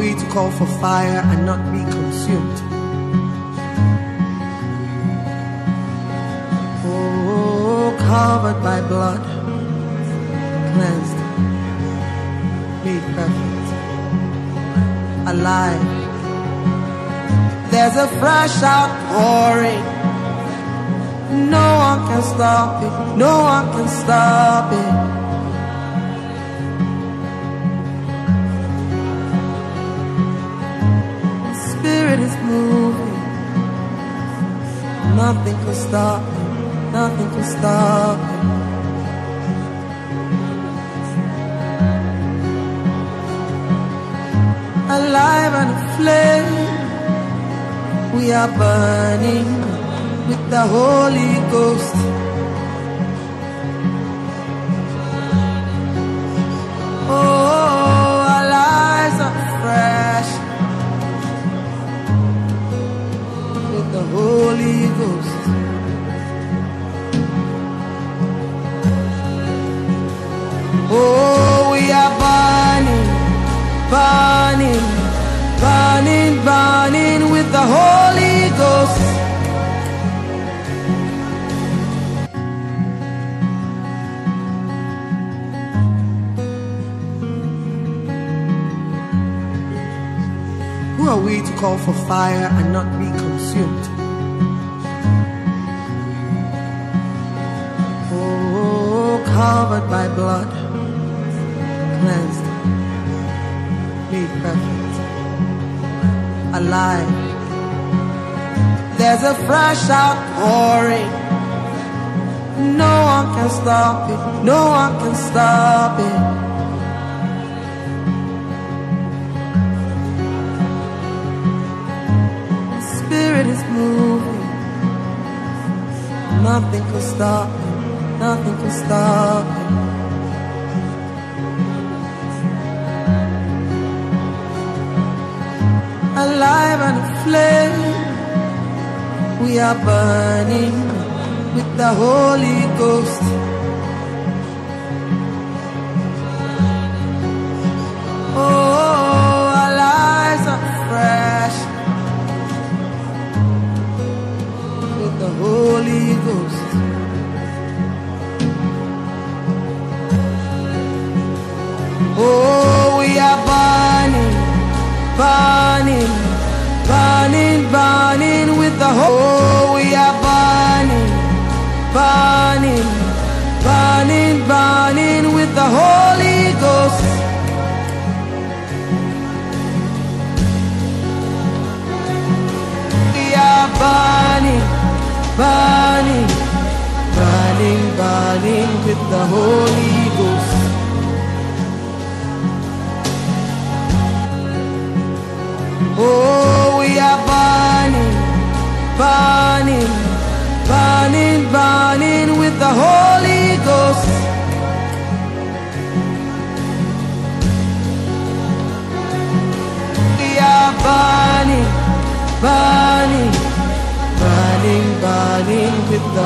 way to call for fire and not be consumed. Oh, covered by blood, cleansed, made perfect, alive. There's a fresh outpouring. No one can stop it. No one can stop it. Moving. Nothing can stop me. Nothing can stop me. Alive and aflame, we are burning with the Holy Ghost. Oh, our lives are fresh. The Holy Ghost. Oh, we are burning, burning, burning, burning with the Holy Ghost. Who are we to call for fire and not be consumed? Oh, covered by blood, cleansed, made perfect, alive. There's a fresh outpouring. No one can stop it. No one can stop it. Moving. Nothing can stop me. Nothing can stop me. Alive and aflame, we are burning with the Holy Ghost. Oh, our lives are fresh. The Holy Ghost. Oh, we are burning, burning, burning, burning with the Holy Ghost. Oh, we are burning, burning, burning, burning with the Holy Ghost. We are burning, burning, burning, burning with the Holy Ghost. Oh, we are burning, burning, burning, burning with the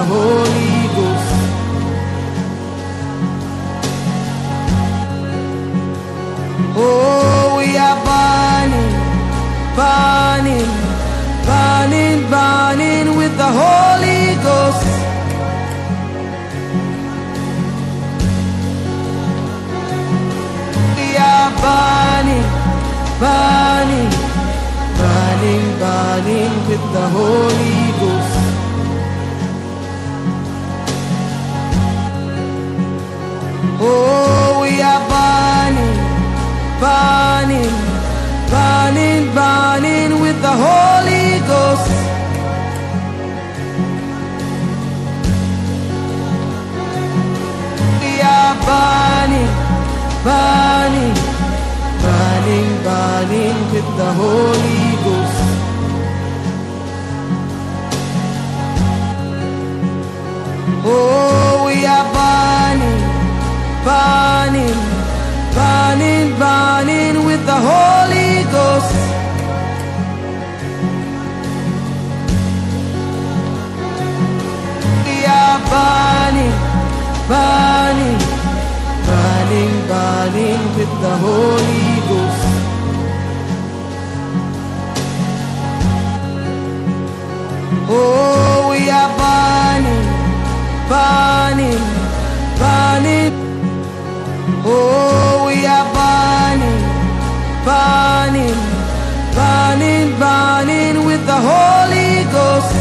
Holy Ghost. We are burning, burning, burning, burning with the Holy Ghost. Oh, we are burning, burning, burning, burning with the Holy Ghost. We are burning, burning, burning, burning with the Holy Ghost. Oh, we are burning, burning, burning, burning with the Holy Ghost. We are burning, burning, burning, burning with the Holy Ghost. Oh, we are burning, burning, burning, burning with the Holy Ghost. We are burning, burning, burning, burning with the Holy Ghost. Oh, we are burning, burning, burning. Oh, we are burning, burning, burning, burning with the Holy Ghost.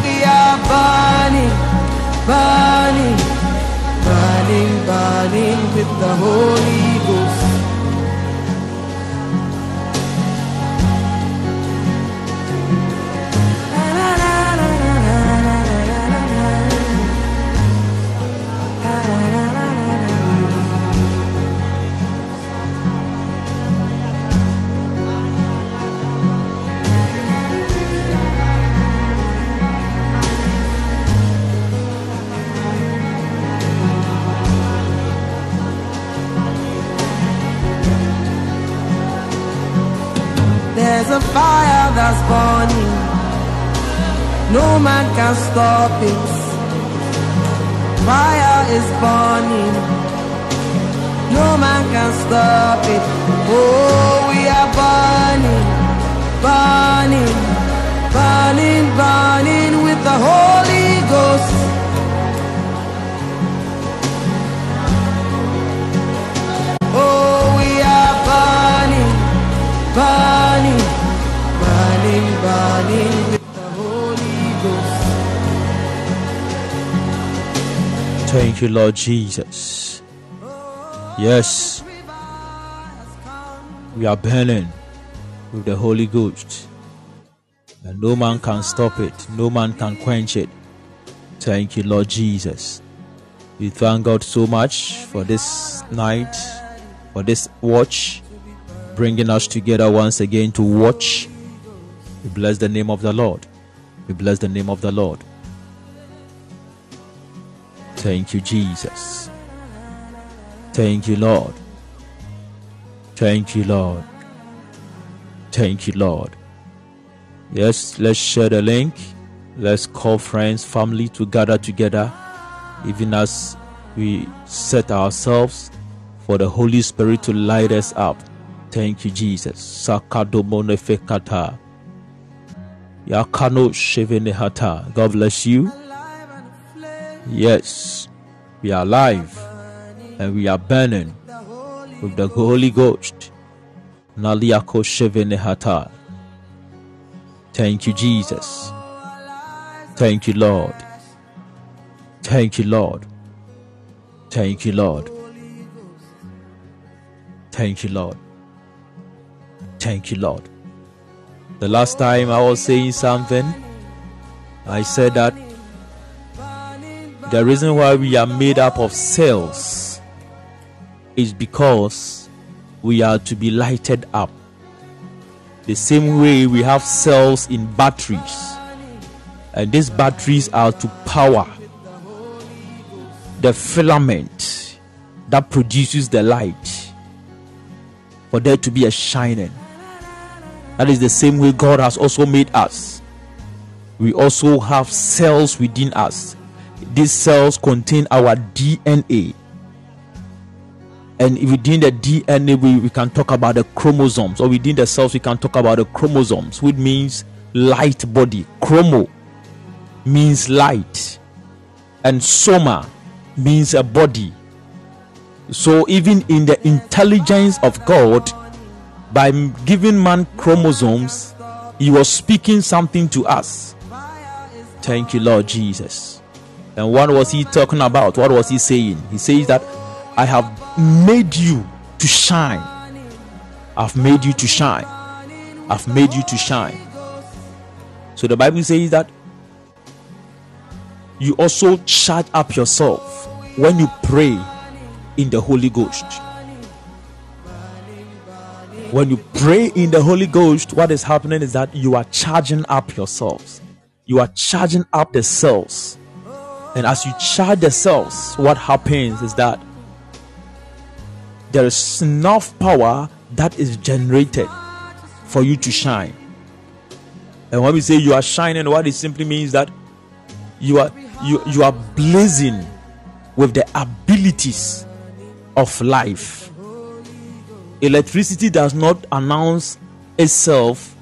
We are burning, burning, burning, burning with the Holy Ghost. There's a fire that's burning, no man can stop it. Fire is burning, no man can stop it. Oh, we are burning, burning, burning, burning with the Holy Ghost. Oh, we are burning, burning, burning, burning with the Holy Ghost. Thank you, Lord Jesus. Yes, we are burning with the Holy Ghost, and no man can stop it, no man can quench it. Thank you, Lord Jesus. We thank God so much for this night, for this watch, bringing us together once again to watch. We bless the name of the Lord. We bless the name of the Lord. Thank you, Jesus. Thank you, Lord. Thank you, Lord. Thank you, Lord. Yes, let's share the link. Let's call friends, family to gather together, even as we set ourselves for the Holy Spirit to light us up. Thank you, Jesus. Sakadomone fekata. Yakano shevenehata. God bless you. Yes, we are alive and we are burning with the Holy Ghost. Naliako shevenehata. Thank you, Jesus. Thank you, Lord. Thank you, Lord. Thank you, Lord. Thank you, Lord. Thank you, Lord. The last time I was saying something, I said that the reason why we are made up of cells is because we are to be lighted up. The same way we have cells in batteries, and these batteries are to power the filament that produces the light for there to be a shining. That is the same way God has also made us. We also have cells within us. These cells contain our DNA. And within the DNA, we can talk about the chromosomes. Or within the cells, we can talk about the chromosomes, which means light body. Chromo means light. And soma means a body. So even in the intelligence of God, by giving man chromosomes, he was speaking something to us. Thank you, Lord Jesus. And what was he talking about? What was he saying? He says that I have made you to shine. I've made you to shine. I've made you to shine. So the Bible says that you also charge up yourself when you pray in the Holy Ghost. When you pray in the Holy Ghost, what is happening is that you are charging up yourselves. You are charging up the cells. And as you charge the cells, what happens is that there is enough power that is generated for you to shine. And when we say you are shining, what it simply means that you are blazing with the abilities of life. Electricity does not announce itself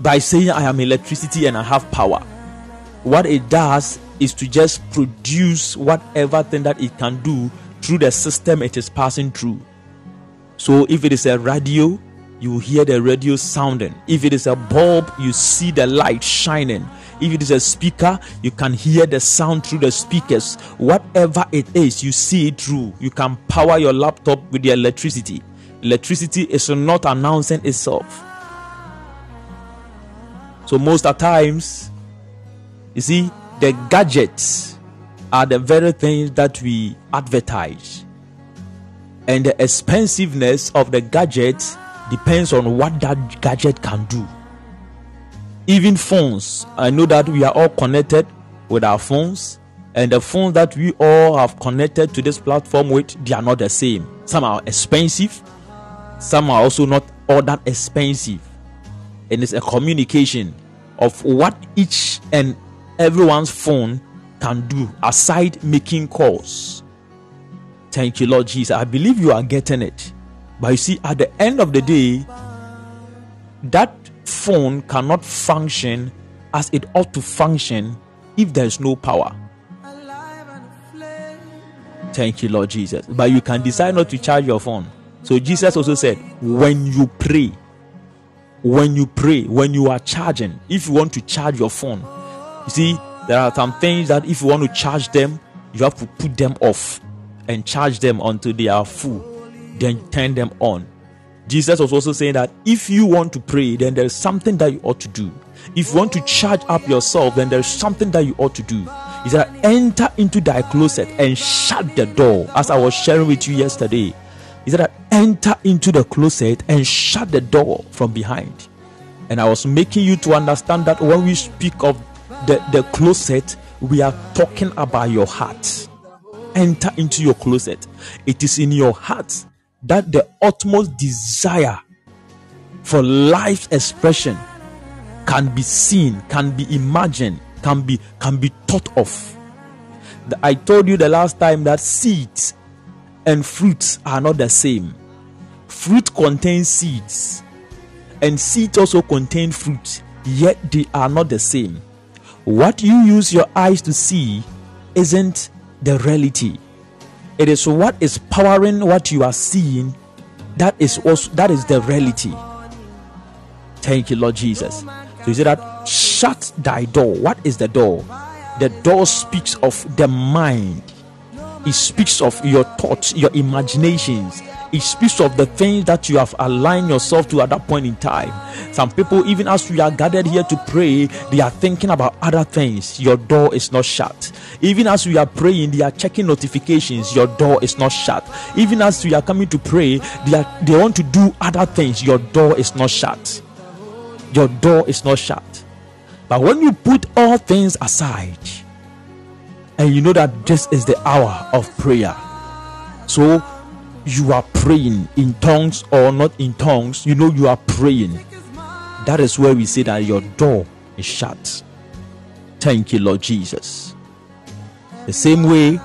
by saying I am electricity and I have power. What it does is to just produce whatever thing that it can do through the system it is passing through. So if it is a radio, you hear the radio sounding. If it is a bulb, you see the light shining. If it is a speaker, you can hear the sound through the speakers. Whatever it is, you see it through. You can power your laptop with the electricity. Electricity is not announcing itself. So most of the times, you see, the gadgets are the very things that we advertise. And the expensiveness of the gadgets depends on what that gadget can do. Even phones, I know that we are all connected with our phones, and the phones that we all have connected to this platform with, they are not the same. Some are expensive, some are also not all that expensive. And it's a communication of what each and everyone's phone can do aside making calls. Thank you, Lord Jesus. I believe you are getting it. But you see, at the end of the day, that phone cannot function as it ought to function if there is no power. Thank you, Lord Jesus. But you can decide not to charge your phone. So Jesus also said, when you pray, when you are charging, if you want to charge your phone, you see, there are some things that if you want to charge them, you have to put them off and charge them until they are full, then turn them on. Jesus was also saying that if you want to pray, then there is something that you ought to do. If you want to charge up yourself, then there is something that you ought to do. Is that enter into thy closet and shut the door, as I was sharing with you yesterday. Is that enter into the closet and shut the door from behind. And I was making you to understand that when we speak of the closet, we are talking about your heart. Enter into your closet. It is in your heart that the utmost desire for life expression can be seen, can be imagined, can be thought of. I told you the last time that seeds and fruits are not the same. Fruit contains seeds, and seeds also contain fruit, yet they are not the same. What you use your eyes to see isn't the reality. It is what is powering what you are seeing that is the reality. Thank you, Lord Jesus. So you say that shut thy door. What is the door? The door speaks of the mind. It speaks of your thoughts, your imaginations. It speaks of the things that you have aligned yourself to at that point in time. Some people, even as we are gathered here to pray, they are thinking about other things. Your door is not shut. Even as we are praying, they are checking notifications. Your door is not shut. Even as we are coming to pray, they want to do other things. Your door is not shut. Your door is not shut. But when you put all things aside, and you know that this is the hour of prayer, so you are praying in tongues or not in tongues, you know you are praying. That is where we say that your door is shut. Thank you, Lord Jesus. The same way,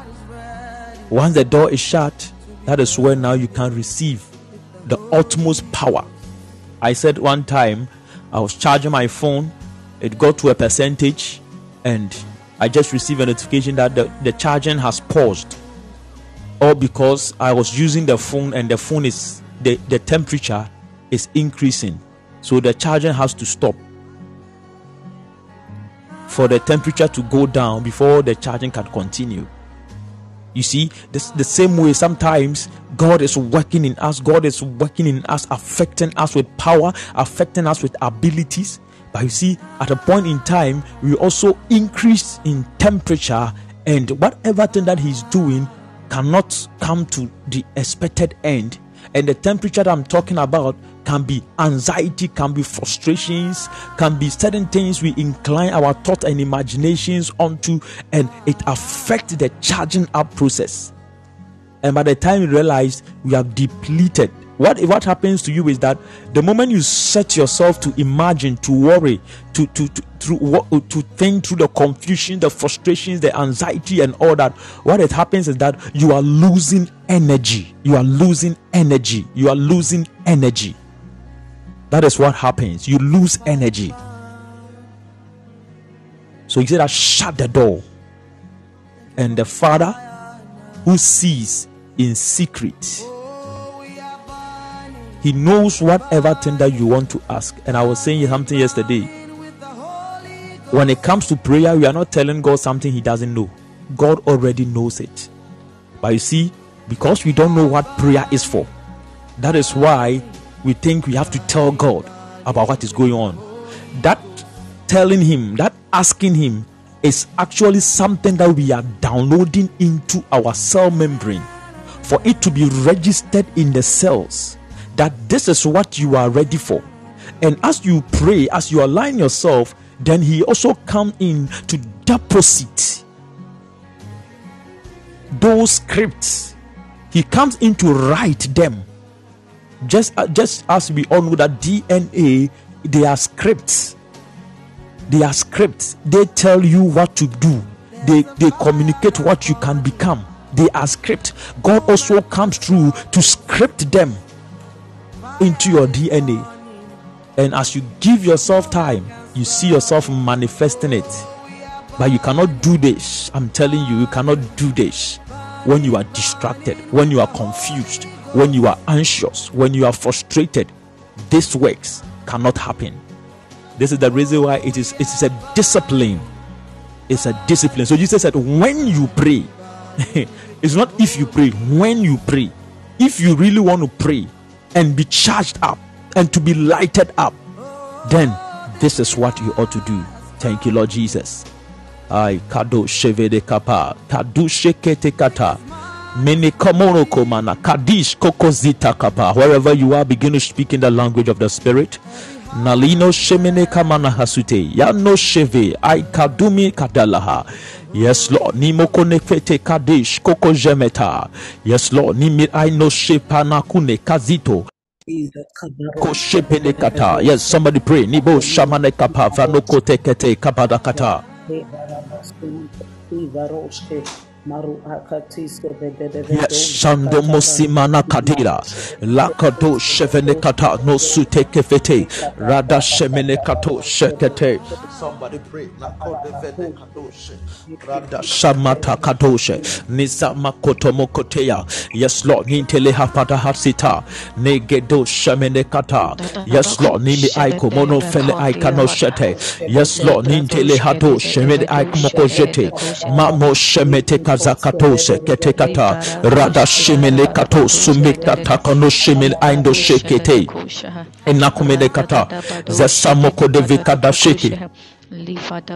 once the door is shut, that is where now you can receive the utmost power. I said one time, I was charging my phone, it got to a percentage, and I just received a notification that the charging has paused. Or because I was using the phone and the phone is the temperature is increasing, so the charging has to stop for the temperature to go down before the charging can continue. You see, this the same way sometimes God is working in us. God is working in us, affecting us with power, affecting us with abilities. But you see, at a point in time, we also increase in temperature, and whatever thing that he's doing cannot come to the expected end. And the temperature that I'm talking about can be anxiety, can be frustrations, can be certain things we incline our thoughts and imaginations onto, and it affects the charging up process. And by the time you realize we have depleted What happens to you is that the moment you set yourself to imagine, to worry, to think through the confusion, the frustrations, the anxiety, and all that, what it happens is that you are losing energy. You are losing energy. You are losing energy. That is what happens. You lose energy. So he said, I shut the door. And the Father who sees in secret, He knows whatever thing that you want to ask. And I was saying something yesterday. When it comes to prayer, we are not telling God something He doesn't know. God already knows it. But you see, because we don't know what prayer is for, that is why we think we have to tell God about what is going on. That telling Him, that asking Him, is actually something that we are downloading into our cell membrane for it to be registered in the cells that this is what you are ready for. And as you pray, as you align yourself, then He also comes in to deposit those scripts. He comes in to write them. Just as we all know that DNA, they are scripts. They are scripts. They tell you what to do. They communicate what you can become. They are scripts. God also comes through to script them into your DNA. And as you give yourself time, you see yourself manifesting it. But you cannot do this. I'm telling you, you cannot do this when you are distracted, when you are confused, when you are anxious, when you are frustrated. This works cannot happen. This is the reason why it is a discipline. It's a discipline. So Jesus said, when you pray, it's not if you pray, when you pray. If you really want to pray and be charged up and to be lighted up, then this is what you ought to do. Thank you, Lord Jesus. I kado shevede kapa kadu shekete kata mene kamono komana kadish kokozita kapa. Wherever you are, begin to speak in the language of the Spirit. Nalino shemene kamana hasute yano sheve ai kadumi kadalaha. Yes, Lord. Nimokonefete kadesh koko jemeta. Yes, Lord. Nimi ai no shepana kune kazito. Koshepene kata. Yes, somebody pray. Nibo shamane kapa vano kote kete kabada kata. Yes, Shando Mosimana Kadira, Lakado Shevenekata, no Sute Kefete, Rada Shemenekato Shekete. Somebody pray, Rada Shamata Kadoshe, Nisa Makoto Mokotea. Yes, Lord, Nintele Hafada Hasita, Negedo Shemenekata. Yes, Lord, Nili Aiko, Mono Fene Aikano Shete. Yes, Lord, Nintele Hado, Shemed Aik Mokojete, Mamo Shemete. Zakatose ketekata rada shimele kato sumikta takano shimel aindo shekete enakumele kata zesamoko devika da sheke. Yes, Lord,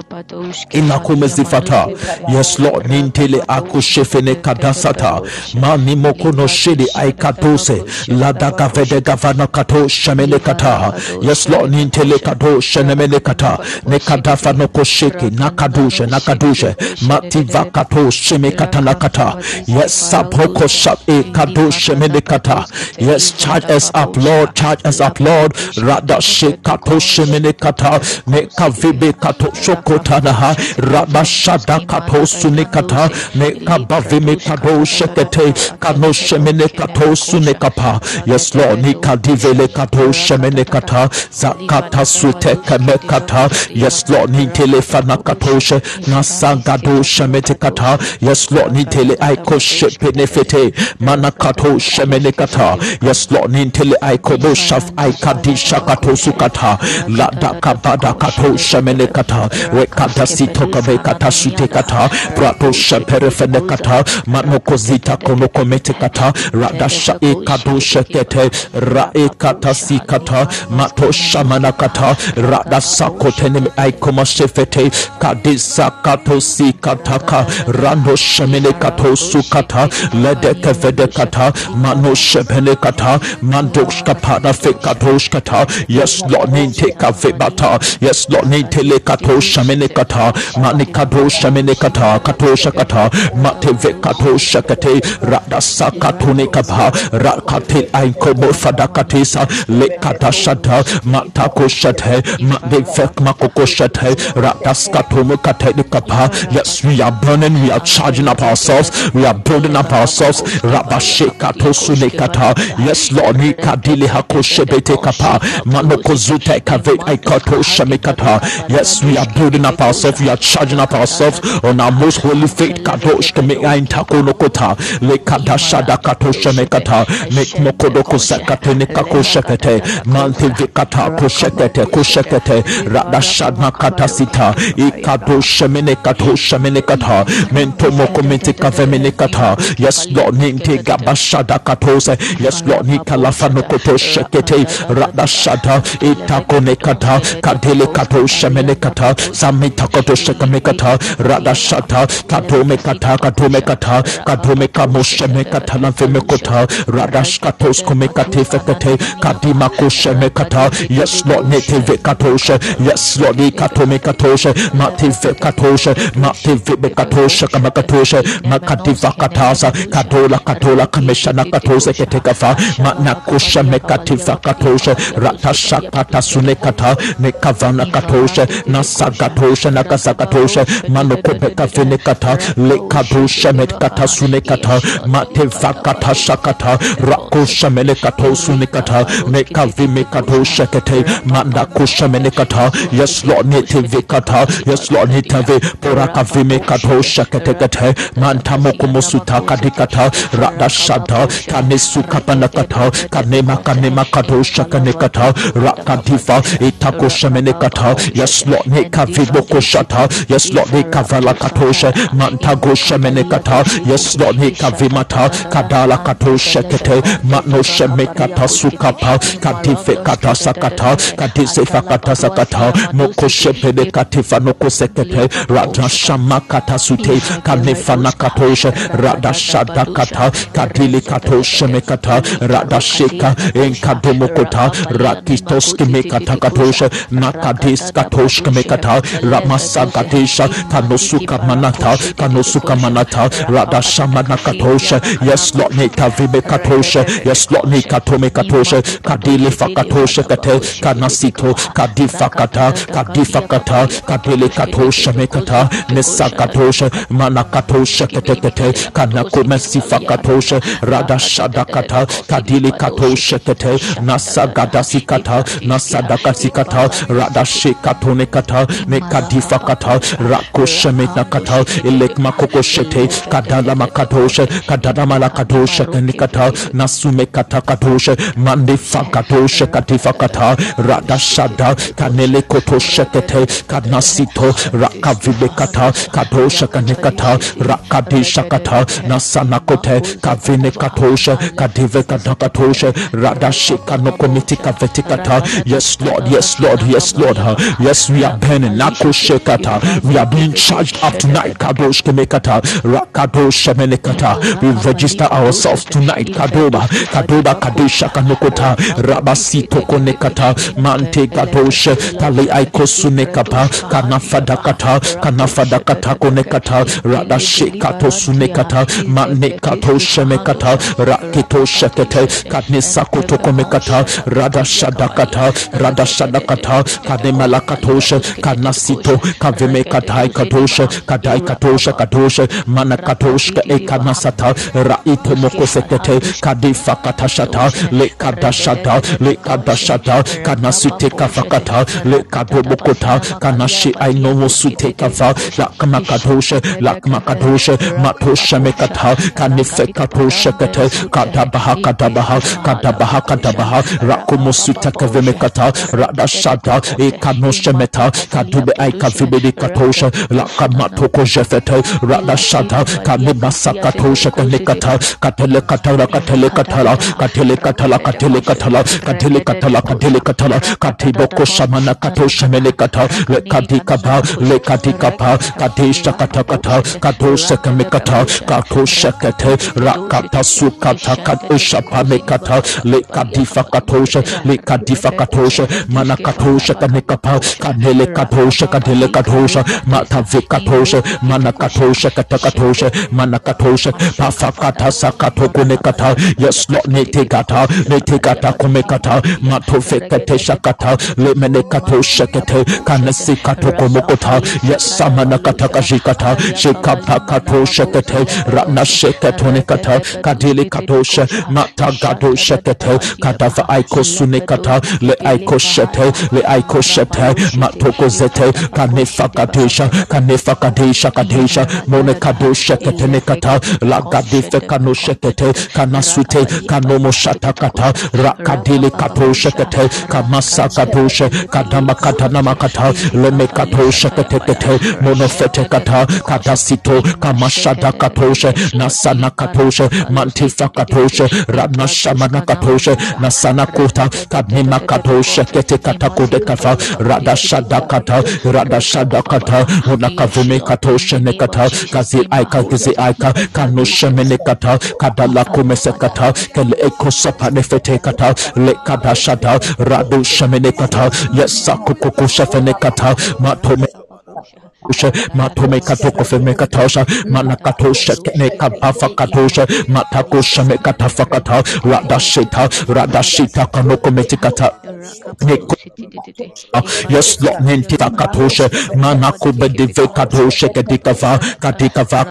Nintele Akushefene Kadasata, Mani Mokono Shedi Aikatose, Ladaka Vede Gavana Kato Shamelekata. Yes, Lord, Nintele Kado Shenemelekata, Nekadafano Kosheke, Nakadushe, Nakadushe, Mativa Kato Shemekatanakata. Yes, Sabroko Shab E Kado Shemelekata. Yes, charge us up, Lord, charge us up, Lord, Radashe Kato Shemelekata, Nekavibe. Kato Shokotanaha, Rabashada Kato Sunikata, Nekabavime Kado Shekete, Kano Shemene Kato Sunikapa. Yes, Lord, Nikadivele Kato Shemene Kata, Zakata Suteka Mekata. Yes, Lord, Nitelefana Katoshe, Nasangado Shemete Kata. Yes, Lord, Nitele Aiko Shepenefete, Manakato Shemene Kata. Yes, Lord, Nintele Aiko Boshaf Aikadi Shakato Sukata, Ladaka Bada Kato Shemene Kata, Rekata Sitoka Vekata Sutekata, Prato Shaperefenekata, Manokozita Konokometekata, Radasha Ekado Shekete, Raekata Sikata, Mato Shamanakata, Radasakotenem Aikoma Shefete, Kadisakato Sikataka, Rando Shemenekato Sukata, Ledeke Vedekata, Mano Shepenekata, Mandoshkapana Fekatoshkata. Yes, Lord, Ninteka Vebata. Yes, Lord, Nintele katosha menekata, manikadosha menekata, katosha kata, mateve katosha kate, radasa katone kabha, rakate ainkobo fadakatesa, lekata shata, matako shate, matevek makoko shate, radaska tomo kate kabha. Yes, we are burning, we are charging up ourselves, we are building up ourselves, rabasheka tosune kata. Yes, Lord, we kadile hakoshe bete kapa, manoko zute kave aikatosha mekata. Yes, we are building up ourselves, we are charging up ourselves on our most holy faith. Kadosh kemea intako nokota, lekada shada katosha mekata, mekmokodoko sakate nekakoshekete, mantevikata koshekete koshekete, radashadna katasita, ikadosha menekatosha menekata, mentomoko mentekave menekata. Yes, Lord, ninte gabashada katose. Yes, Lord, nikalafa nokotosha kete, radashada itako nekata, kadele katosha menekata, samita katosha kamekata, radashata katome kata katome kata katome kamosha mekata navemekota, radash katos komekate fekate, kadima kosha mekata. Yes, Lord, neteve katosha. Yes, Lord, ikatome katosha, mateve katosha, mateve bekatosha kamakatosha, makativa katasa, katola katola kameshana katose ketekafa, manakosha mekativa katosha, radasha katasune kata, nekavana katosha, nasakatosha nakasakatosha, manokobeka fenekata, lekadosha metkata sunekata, mateva katasha kata, rakosha menekato sunekata, mekavi mekadosha kete, mandakosha menekata. Yes, Lord, neteve kata. Yes, Lord, neteve porakavi mekadosha kete kete, mantamokomosuta kadikata, radashada kanesukapanakata, kanema kanema kadosha kanekata, rakadiva itakosha menekata. Yes, Lord, nekaviboko shata. Yes, Lord, nekavala katosha, mantagosha menekata. Yes, Lord, nekavimata, kadala katosha kete, manosha mekata sukapa, kadive katasakata, kadisefa katasakata, mokoshe pedekativa nokosekete, radashama katasute, kanefana katosha, radashada kata, kadili katosha mekata, radasheka enkadomokota, rakitoski mekata katosha, nakadis katoshka mekata, ramasagadesha kanosuka manata, kanosuka manata, radashamana katosha. Yes, Lord, nekavibe katosha. Yes, Lord, nekatome katosha, kadilefa katosha kate, kanasito kadifa kata, kadifa kata, kadile katosha mekata, nesa katosha, manakatosha kate kate, kanakomesifa katosha, radashada kata, kadile katosha kate, nasagadasikata, nasadakasikata, radashekatone kata, nekadifa kata, rakosha menakata, elekmakokoshete, kadala makatosha, kadala malakatosha kenikata, nasume kata katosha, mandifa katosha katifa kata, radashada kanele kotosha kete, kanasito rakavibe kata, kadosha kenikata, rakadisha kata, nasanakote kavine katosha, kadive kata katosha, radashika nokomitika vetikata. Yes, Lord, yes, Lord, yes, Lord. Yes, we are burning. Nakoshekata. We are being charged up tonight. Kadosh Kemekata. Rakadosh Menekata. We register ourselves tonight. Kadoba. Kadoba Kadesha Kanokota. Rabasito Konekata. Mante Kadosh. Tale Aikosunekapa. Kanafadakata. Kanafadakata Konekata. Radashekato Sunekata. Manekato Shemekata. Rakito Shekete. Kadnesakoto Komekata. Radashadakata. Radashadakata. Kanemalakatosha. Kanasito. Kavime Katai Katosha. Kadai Katosha Katosha. Manakatoshka Ekanasata. Raito Mokosekete. Kadifa Katashata. Lekadashata. Lekadashata. Kanasute Kafakata. Lekadobokota. Kanashi Ainomo Sute Kafa. Lakmakatosha. Lakmakatosha. Matosha Mekata. Kanife Katosha Kete. Kadabaha Kadabaha. Kadabaha Kadabaha. Rakumosuta Kavimekata. Radashata. Ekanoshameta. Kadube Aikavibidi Katosha. Lakamatoko Jefete. Radashata. Kanibasa Katosha Kanekata. Katelekatala Katelekatala. Katelekatala Katelekatala. Katelekatala Katelekatala. Katiboko Shamana Katosha Melekata. Lekadikaba. Lekadikapa. Kadesha Katakata. Katosha Kamekata. Katosha Kate. Rakatasukata. Katosha Pamekata. Lekadifa Katosha. Lekadifa Katosha. Manakatosha Kanekapa. Kane Melekatosha, Kadelekatosha, Matavikatosha, Manakatosha, Katakatosha, Manakatosha, Pafakata, Sakatokunekata, Yaslot Netegata, Netegata, Komekata, Matofekateshakata, Lemenekatosha, Kanesikato, Yes, Samanakatakashikata, Shekapakatosha, Ratna Shekatonekata, Kadelekatosha, Matagadosha, Katava Aiko Sunekata, Le Aiko Shete, Le Aiko Shete, Matoko Zete, Kanefakadesha, Kanefakadesha, Kadesha, Monekadosha, Katenekata, Lagadefekano Shekete, Kanasute, Kanomo Shatakata, Rakadelekatosha, Kamasakadosha, Kadamakatanakata, Lemekatosha, Katekete, Monofetekata, Kadasito, Kamashadakatosha, Nasanakatosha, Mantifakatosha, Ratnashamanakatosha, Nasanakota, Kadnemakatosha, Katekatakudekata, Radashadakata, Monakavume Katosha Nekata, Kazi Aika, Kanosha Menekata, Kadalakumesekata, Kelekosapanefetekata, Lekadashada, Radusha Menekata, Yesakukusha Fenekata, Matome. Matome Katoko Mekatosha, Manakatosha, Nekabafa Katosha, Matakosha Mekatafakata, Radashita, Kanoko Metikata, Yes, Lot Nentita Katosha, Manakube Dive Katosha, Kadikava,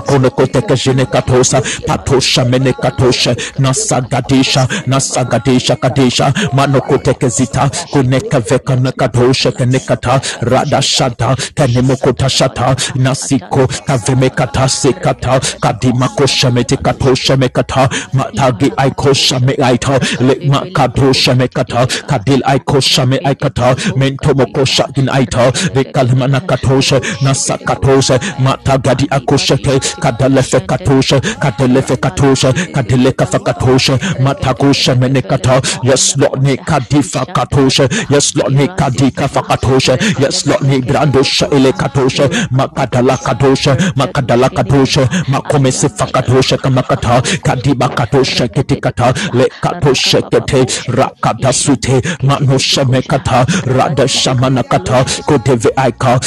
Konokoteka Jinekatosa, Patosha Menekatosha, Nasagadisha, Kadisha, Manokotekezita, Kuneka Veka Nakatosha, Kenekata, Radashata, Kanemokota Shata, Nasiko, Kavemekata, Sekata, Kadimakosha Metikatosha Mekata, Matagi Aikosha Mekaita, Lekma Katosha Mekata, Kadil Aikosha Mekata, Mentomokosha in Aita, Vekalimana Katosha, Nasakatosha, Matagadi Akosha, Kadalefe Katosha, Kadelefe Katosha, Kadeleka Fakatosha, Matagosha Menekata, Yes Lord Nekadifa Katosha, Yes Lord Nekadika Fakatosha, Yes Lord Negrandosha. Elekatosha, Makadalakadosha, Makadalakadosha, Makomese Fakatosha, Kamakata, Kadibakatosha, Ketikata, Lekatosha, Kete, Rakadasute, Manosha Mekata, Radashamanakata, Kodevi Aika,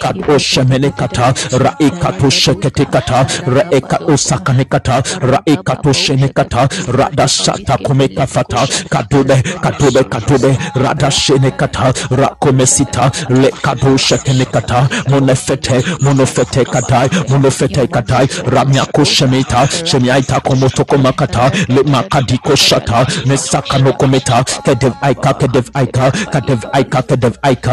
Katosha Menekata, Raikatosha, Ketikata, Raeka Osakanekata, Raikatosha Nekata, Radashata Komeka Fata, Kadube, Radashenekata, Rakomesita, Lekatosha. Shakenekata, Monofete Katai, Ramyako Shemeta, Shemiaita Komotokomakata, Lemakadiko Shata, Mesakano Kometa, Kedev Aika,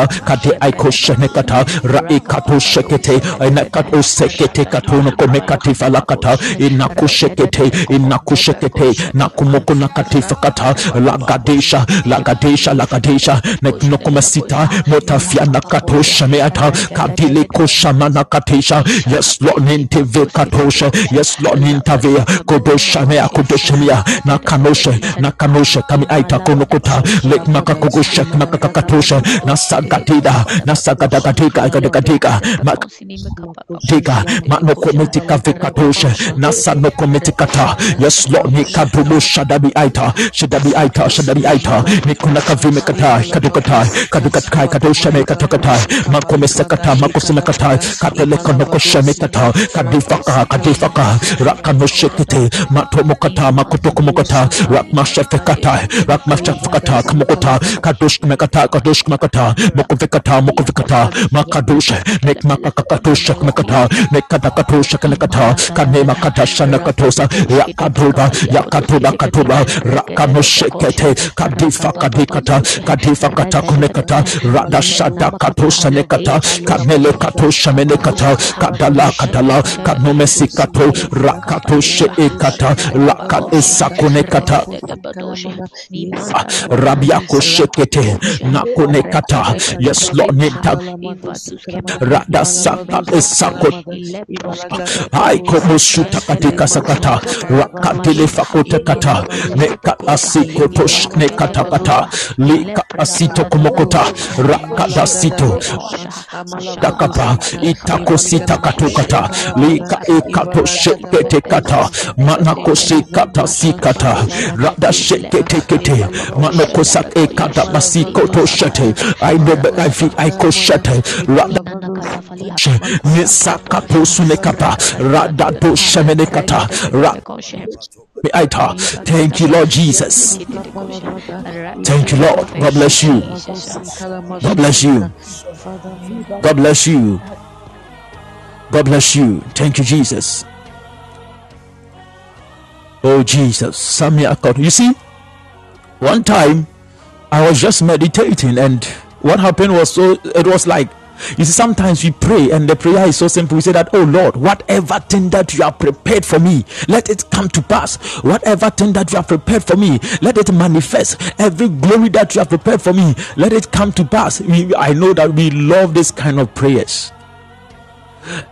Kade Aiko Shenekata, Raikato Shekete, Enakato Sekete Katono Komekati Falakata, Inakushekete, Nakumoko Nakati Fakata, Lagadesha, Neknokomasita, Motafianakato. Shameata, Kadileko Shamanakatisha, Yes Loninti Vekatosha, Yes Lonintavea, Kodoshamea, Kodoshamia, Nakanosha, Kamiaita Konokota, Lake Makakogosha, Makakatosha, Nasagadika, Matiga, Manokometika Vekatosha, Nasanokometikata, Yes Lonikadu Shadabi Aita, Nikunakavimekata, Kadukatai, Kadoshamekatakatai. Makomesekata, Makosemekata, Katelekanokoshamekata, Kadifaka, Rakanoshekete, Matomokata, Makotokomokata, Rakmashafekata, Kamokota, Kadushmakata, Mokovekata, Makadush, Nekmakakatoshakmekata, Nekadakatoshakanekata, Kanemakadashanakatosa, Yakaduba, Rakanoshekete, Kadifakata, Konekata, Radashadakatos. Senekata, Kamelekato, Shamenekata, Kadala, Kanomesikato, Rakato, Sheekata, Lakatesakonekata, Rabiako Shekete, Nakonekata, Yes, Lord, Nita, Radasaka, Esako, Aiko, Shutakatika Sakata, Rakatelefakotekata, Nekasikotosh, Nekatakata, Lika Asito Komokota, Rakadasito. Takapa itakosita katukata lika ikato shekete kata manakosi kata sikata rada shekete kete manakosa ekata masikoto shete I know but I feel I ko shete rada nisakato sulekata rada to shemenekata rada. Thank you Lord Jesus. Thank you Lord. God bless you. God bless you. God bless you. God bless you. Thank you, Jesus. Oh, Jesus. You see, one time I was just meditating, and what happened was it was like, you see, sometimes we pray, and the prayer is so simple. We say that, oh Lord, whatever thing that you have prepared for me, let it come to pass. Whatever thing that you have prepared for me, let it manifest. Every glory that you have prepared for me, let it come to pass. I know that we love this kind of prayers.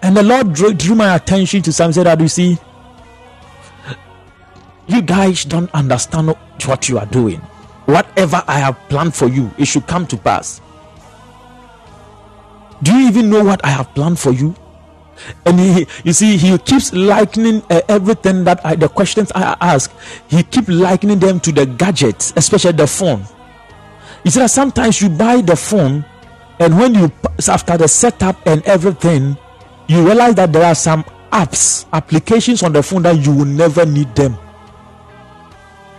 And the Lord drew my attention to something that, you see, you guys don't understand what you are doing. Whatever I have planned for you, it should come to pass. Do you even know what I have planned for you? And you see, he keeps likening everything that the questions I ask, he keeps likening them to the gadgets, especially the phone. You see that sometimes you buy the phone, and when you after the setup and everything, you realize that there are some apps, applications on the phone that you will never need them.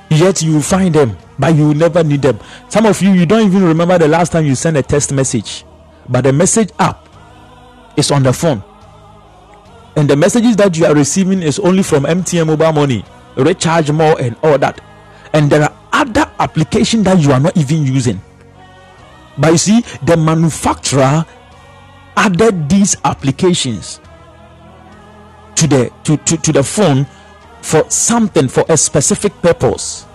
Yet you will find them, but you will never need them. Some of you, you don't even remember the last time you sent a text message. But the message app is on the phone. And the messages that you are receiving is only from MTN Mobile Money, Recharge More and all that. And there are other applications that you are not even using. But you see, the manufacturer added these applications to the, to the phone for something, for a specific purpose.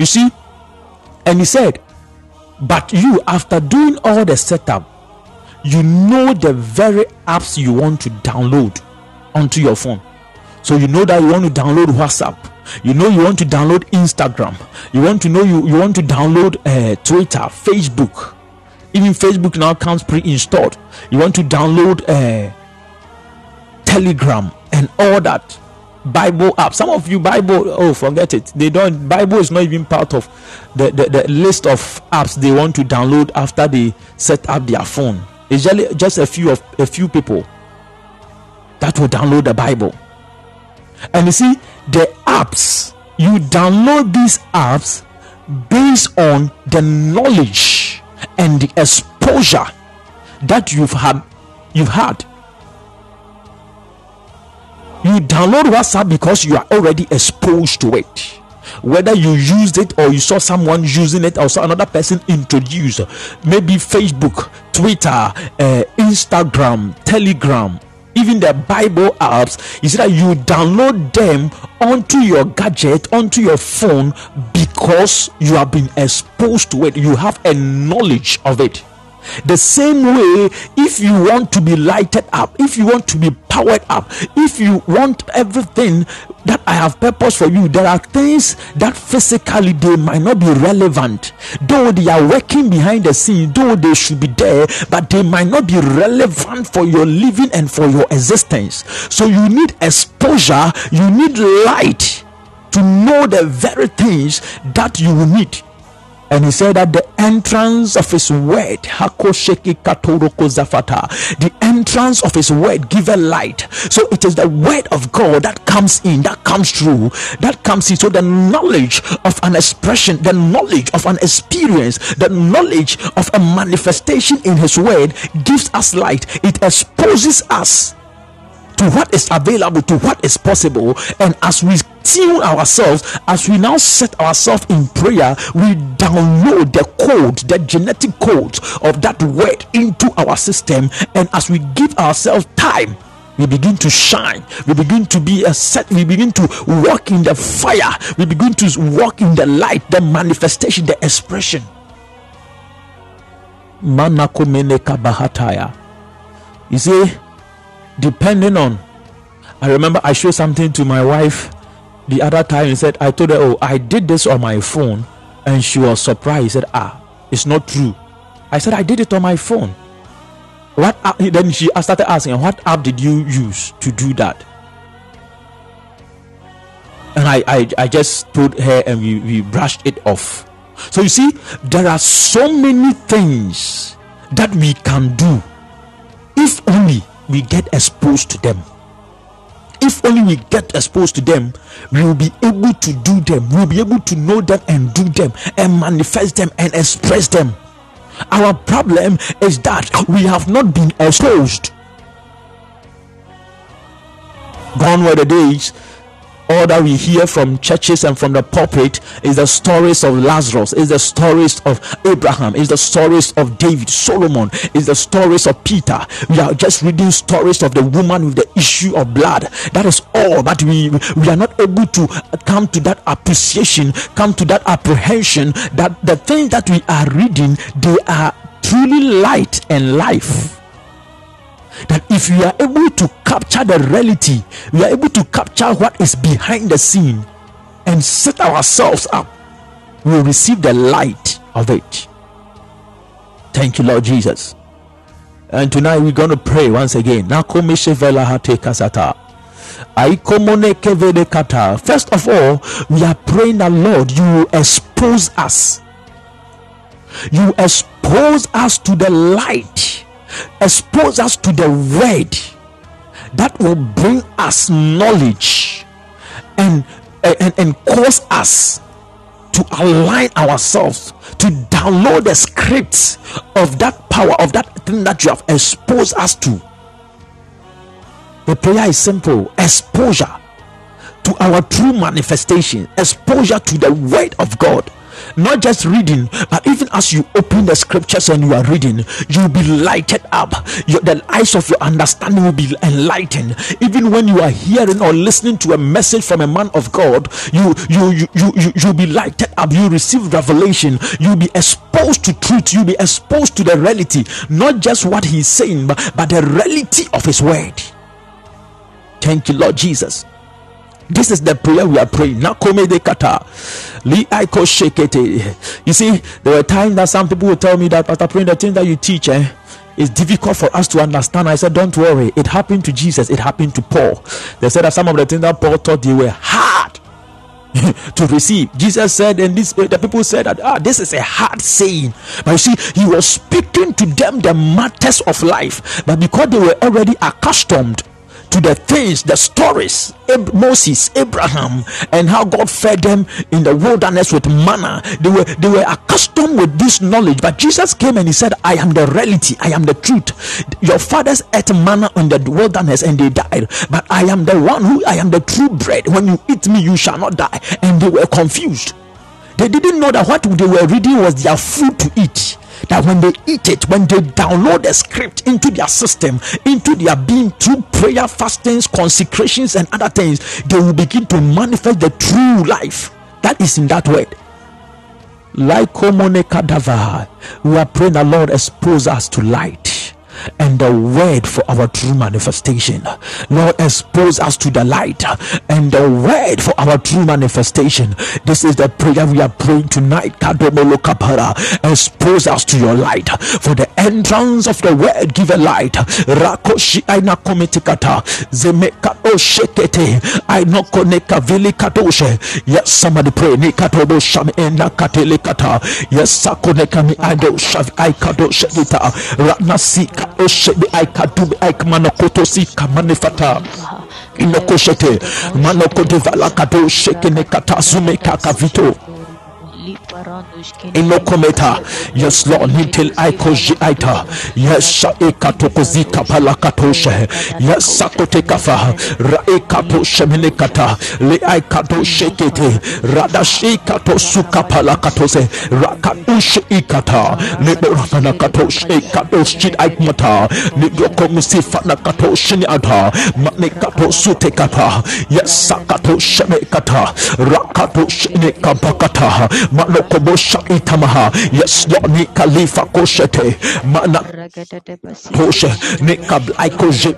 You see? And he said, but you, after doing all the setup, you know the very apps you want to download onto your phone. So you know that you want to download WhatsApp. You know you want to download Instagram. You want to know you want to download Twitter, Facebook. Even Facebook now comes pre-installed. You want to download Telegram and all that. Bible app. Some of you Bible, oh forget it. They don't. Bible is not even part of the list of apps they want to download after they set up their phone. It's just a few people that will download the Bible. And you see the apps. You download these apps based on the knowledge and the exposure that you've had. You download WhatsApp because you are already exposed to it. Whether you used it or you saw someone using it or saw another person introduce, maybe Facebook, Twitter, Instagram, Telegram, even the Bible apps, you see that you download them onto your gadget, onto your phone because you have been exposed to it. You have a knowledge of it. The same way, if you want to be lighted up, if you want to be powered up, if you want everything that I have purposed for you, there are things that physically they might not be relevant. Though they are working behind the scenes, though they should be there, but they might not be relevant for your living and for your existence. So you need exposure, you need light to know the very things that you will need. And he said that the entrance of his word, the entrance of his word giveth light. So it is the word of God that comes in, that comes through, that comes in. So the knowledge of an expression, the knowledge of an experience, the knowledge of a manifestation in his word gives us light. It exposes us to what is available, to what is possible. And as we tune ourselves, as we now set ourselves in prayer, we download the code, the genetic code of that word into our system. And as we give ourselves time, we begin to shine, we begin to be a set, we begin to walk in the fire, we begin to walk in the light, the manifestation, the expression. You see, depending on, I remember I showed something to my wife the other time. He said, I told her, oh, I did this on my phone, and she was surprised. He said, ah, it's not true. I said I did it on my phone. What app? Then she started asking, what app did you use to do that? And I just told her, and we brushed it off. So you see, there are so many things that we can do if only we get exposed to them. If only we get exposed to them, we will be able to do them. We will be able to know them and do them and manifest them and express them. Our problem is that we have not been exposed. Gone were the days. All that we hear from churches and from the pulpit is the stories of Lazarus, is the stories of Abraham, is the stories of David, Solomon, is the stories of Peter. We are just reading stories of the woman with the issue of blood. That is all, but we are not able to come to that appreciation, come to that apprehension that the things that we are reading, they are truly light and life. That if we are able to capture the reality, we are able to capture what is behind the scene and set ourselves up, we will receive the light of it. Thank you, Lord Jesus. And tonight we're going to pray once again. First of all, we are praying that, Lord, you expose us. You expose us to the light. Expose us to the word that will bring us knowledge and cause us to align ourselves to download the scripts of that power, of that thing that you have exposed us to. The prayer is simple: exposure to our true manifestation, exposure to the word of God. Not just reading, but even as you open the scriptures and you are reading, you'll be lighted up. The eyes of your understanding will be enlightened. Even when you are hearing or listening to a message from a man of God, you'll be lighted up. You receive revelation. You'll be exposed to truth. You'll be exposed to the reality, not just what he's saying, but the reality of his word. Thank you, Lord Jesus. This is the prayer we are praying. You see, there were times that some people would tell me that, Pastor Prince, the thing that you teach is difficult for us to understand. I said, don't worry. It happened to Jesus. It happened to Paul. They said that some of the things that Paul taught, they were hard to receive. Jesus said, and the people said that, this is a hard saying. But you see, he was speaking to them the matters of life. But because they were already accustomed to the things, the stories, Moses, Abraham, and how God fed them in the wilderness with manna, they were accustomed with this knowledge. But Jesus came and he said, I am the reality, I am the truth. Your fathers ate manna in the wilderness and they died, but I am the one who, I am the true bread. When you eat me, you shall not die. And they were confused. They didn't know that what they were reading was their food to eat. That when they eat it, when they download the script into their system, into their being through prayer, fastings, consecrations, and other things, they will begin to manifest the true life that is in that word. Like Omonekadava, we are praying the Lord expose us to light and the word for our true manifestation. Lord, expose us to the light and the word for our true manifestation. This is the prayer we are praying tonight. Expose us to your light, for the entrance of the word give a light. Rakoshi aina kometikata zemekato shekete aina koneka velikatoshe. Yes, somebody pray. Nekatobo sham ena katelekata. Yes, sakoneka mi ado shav aikado shekita ratnasika. Yes, Lord, until I cojita, yes, Shaekatokozika Palakatoshe, yes, Sakotekafa, Raekato Shemenekata, Leaikato Shekete, Radashekato Suka Palakatose, Rakatush Ekata, Leberanakatosh Ekatos Chit Aikmata, Nidokomisi Fanakato Shiniata, Manekato Sutekata, yes, Sakato Shemekata, Rakato Shinekapakata, Mano. Kobosha Itamaha, yes, Lord, Nikalifa Koshete, Mana Kosha, Nikab Ikoji,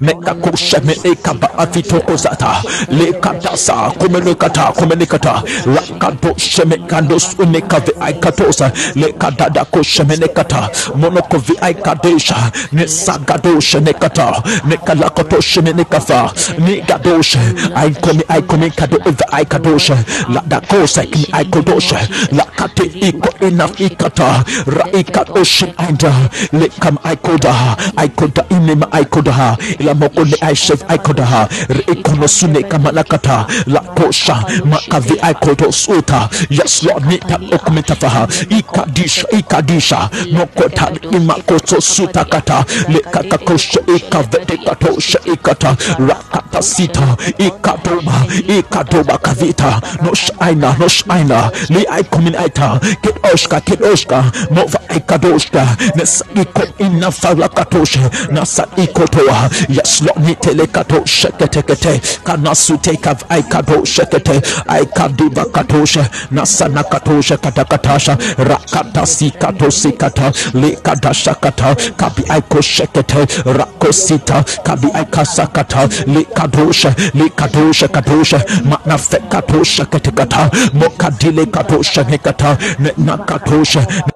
Nekakosha, Nekaba Afito Kozata, Lekatasa, Kumenukata, Kumenikata, Lakato Shemekandos Unekavi Aikatosa, Lekadada Koshemenekata, Monokovi Aikadesha, Nesagadosha Nekata, Nekalakato Shemenekafa, Nikadosha, Ikomikado over Aikadosha, La Dakosa, Ikodosha, Lakate Iko Enafikata, Raika Oshin Ida, Lekam Ikoda, Ikoda Inema Ikodaha, Ilamokone Aishev Ikodaha, Rekonosune Kamalakata, Lakosha, Makavi Ikodosuta, yes, Lord Nita Okumetafaha, Ikadisha, Ikadisha, Nokota, Imakoto Sutakata, Lekakakosha, Ikavetekatosha, Ikata, Rakata Sita, Ikatoma, Ikatoma Kavita, Noshaina, Noshaina, Li Ikominaita, Kit Oshka, Nova Ikadoshka, Nesa Iko Inafalakatosha, Nasa Ikotoa, yes, Lord Nitelekato Shekete, Kanasuteka Ikado Shekete, Ikadiba Katosha, Nasa Nakatosha Katakatasha, Rakata Sikato Sikata, Lekadashakata, Kabi Iko Shekete, Rakosita, Kabi Ikasakata, Lekadosha, Lekadosha Katosha, Manafekatosha Katekata, Mokadile Katosha Nekata, Nakatosha.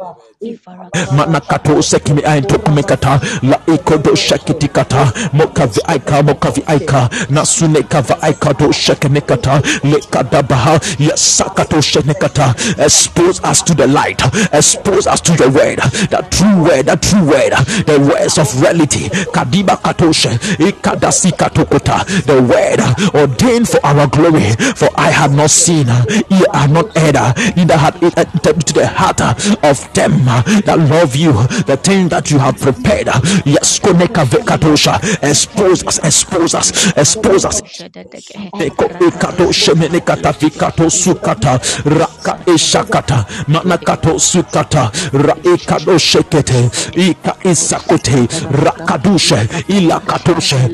Manakato Sekimi I took Mekata, La Ekodo Shakitikata, Mokavi Aika, Mokavi Aika, Nasunekava Aika do Shakenekata, Lekadabaha, Yasakato Shenekata. Expose us to the light, expose us to the word, the true word, the true word, the words of reality, Kadiba Katoshe, Ikadasikatokota, the word ordained for our glory, for I have not seen, ye are not heard, neither had it entered to the heart of them that love you, the thing that you have prepared. Yes, Koneka Vekatosha, expose us, expose us, expose us. Neko Ekatosha Menekata Vikato Sukata, Raka Eshakata, Manakato Sukata, Raekado Shekete, Ika Isakote, Rakadusha, Ilakatosha,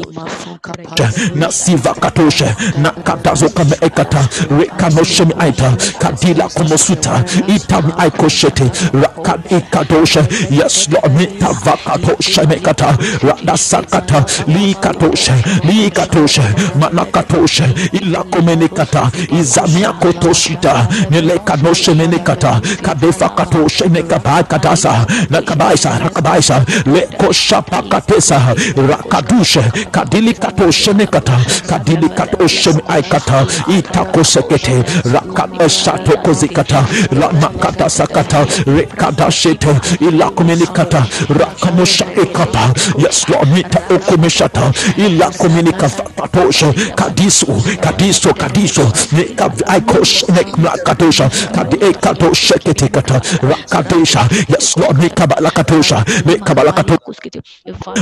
Nasiva Katosha, Nakadazoka Ekata, Rekanoshem Aita, Kadila Komosuta, Itam Aikoshete, Raka. Yes, Lord, Mita Vakatosha Mekata, Rada Sakata, Likatosha, Likatosha, Manakatosha, Ilakomenekata, Izamiakotoshita, Nelekanosha Menekata, Kadefakatosha Nekabakatasa, Nakabaisa, Nakabaisa, Lekosha Pakatesa, Rakadusha, Kadilikatosha Nekata, Kadilikatosha Aikata, Itakosekete, Rakatoshato Kozikata, Lamakata Sakata, Kadasheta, Ilakomenikata, Rakamosha Ekapa, yes, Lord, Mita Okomeshata, Ilakomenika Patosha, Kadiso, Kadiso, Kadiso, Nekav Ikosh, Nekmakatosha, Kadekato Sheketekata, Rakatosha, yes, Lord, Nekabalakatosha, Nekabalakato,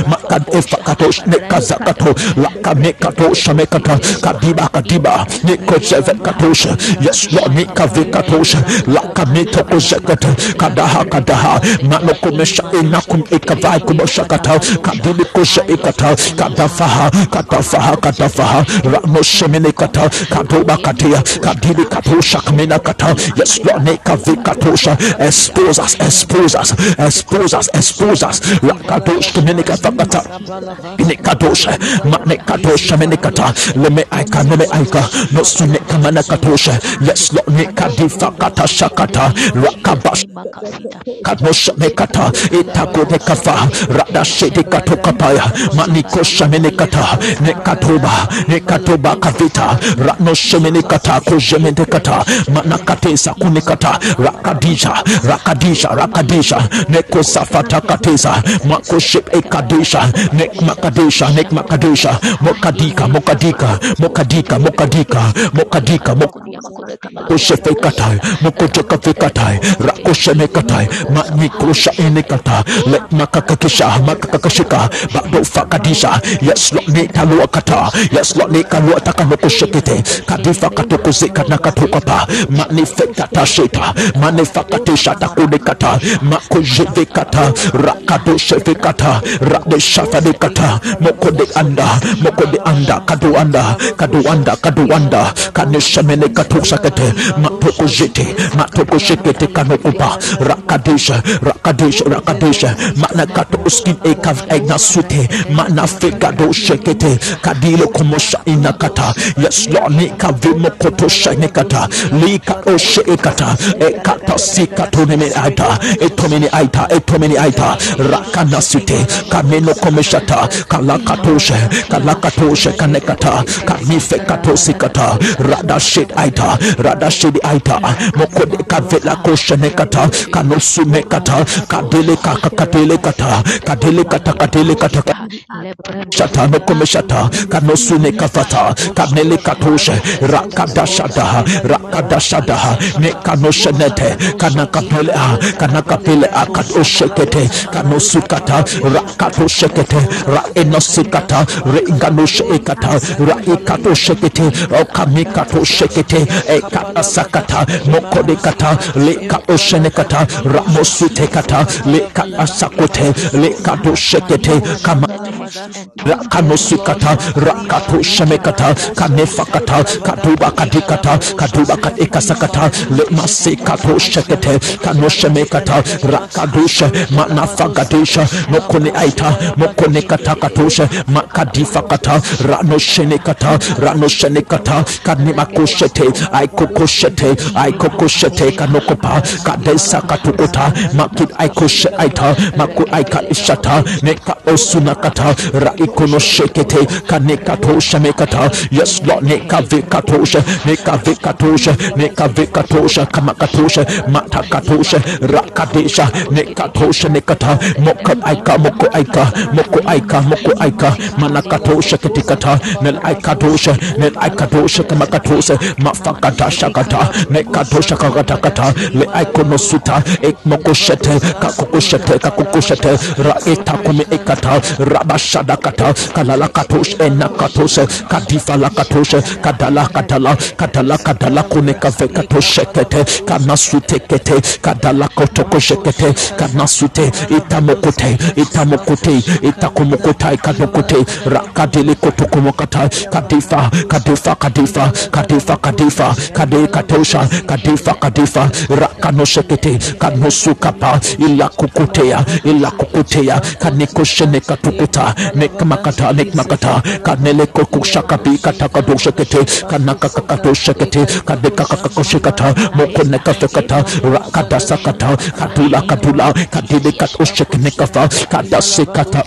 Makadefakatosh, Nekazakato, Lakamekatosha, Mekata, Kadiba, Kadiba, Nekosevekatosha, yes, Lord, Nekavekatosha, Lakameta Oshekata, Kadaha Kadaha, Manokomesha Enakum Ekavai Kumoshakata, Kadilikosha Ekata, Kadafaha, Kadafaha, Kadafaha, Ramoshemenekata, Kadoba Katia, Kadilikatusha Kmenakata, yes, Loneka Vikatosha, expose us, expose us, expose us, expose us, Rakadosh Kmenekata, Nekadosha, Manekadosha Menekata, Leme Aika, Nome Aika, Nosuneka Manakatosha, yes, Loneka Difakata Shakata, Rakabash. Kadosha Mekata, Itako Nekafa, Radashe Dekato Kapaya, Manikosha Menekata, Nekatoba, Nekatoba Kavita, Radnoshe Menekata, Kojemenekata, Manakatesa Kunekata, Rakadija, Rakadija, Rakadija, Nekosafata Katesa, Makoship Ekadesha, Nekmakadesha, Nekmakadesha, Mokadika, Mokadika, Mokadika, Mokadika, Mokadika, Mokoshefekata, Mokojokafekatai, Rakoshemek. Manikosha Enekata, Let Makakakisha, Makakashika, Bado Fakadisha, yes, Lotneka Luakata, yes, Lotneka Luakamoko Shekete, Kadifa Katokozeka Nakatokapa, Manifekata Sheta, Manifakatisha Takunekata, Makojevekata, Rakado Shevekata, Radeshafadekata, Mokode Anda, Mokode Anda, Kaduanda, Kaduanda, Kaduanda, Kanesha Menekatosakate, matoko jete matoko shekete kanokuba rakadesha rakadesha rakadesha manakato uskin ekav egna sute manafeka do shekete kadilo komosha inakata yes lord nikavimo kotosha nekata lika oshe ekata ekata sikato nemeata etomeni aita etomeni aita rakana sute kameno komeshata kalakatosha kalakatosha kanekata kanifekato sikata radashet aita radashet aita mokode kavela kosha nekata kanosume kata kadele kakatele kata kadele kata kadele kata shata nokomeshata kanosune kafata kanele katosha rakadashada rakadashada nekanoshenete kanakapele kanakapele akatoshekete kanosukata rakatoshekete raenosikata reinganoshekata raikatoshekete okamikatoshekete ekatasakata mokodekata lekatoshenekata ramosutekata lekasakote lekatoshekete kama rakonosukata rakatoshemekata kanefakata kaduba kadikata kaduba kadikasakata lemasekadoshekete kanoshemekata rakadoshe manafagadoshe mokone aita mokone katakatoshe makadifakata ranoshenekata ranoshenekata kanemakoshete aikokoshete aikokoshete kanokopa kadesakatukuta makid aikoshe aita maku aika ishata neka osuna kata raikono shekete kanekatoshe mekata yes lord nekavekatoshe nekavekatoshe nekavekatoshe kamakatoshe matakatoshe rakadesha nekatoshe nekata mokaika mokaika mokaika mokaika manakatoshe ketikata nelakatoshe nelakatoshe kamakatoshe mafakadasha kata nekatoshe kagatakata leaikonosuta ekmokoshete kakokoshete kakokoshete raetakome ekata rabashada kata kalalakatoshe enakatoshe kadifalakatoshe kadala kadala kadala kadala kunekavekatoshekete kanasutekete kadala kotokoshekete kanasute itamokote itamokote itakomokotai kanokote rakadele kotokomokata kadifa kadifa kadifa kadifa kadifa kadekatosha kadifa kadifa rakanoshekete kanosukapa ila kukutea kanekosheneka katukuta nekmakata nekmakata kanelekokushakapi katakadoshekete kanakakatoshekete kadekakakoshekata mokonekafekata rakadasakata katula katula kadidekatoshekenekafa kadasekata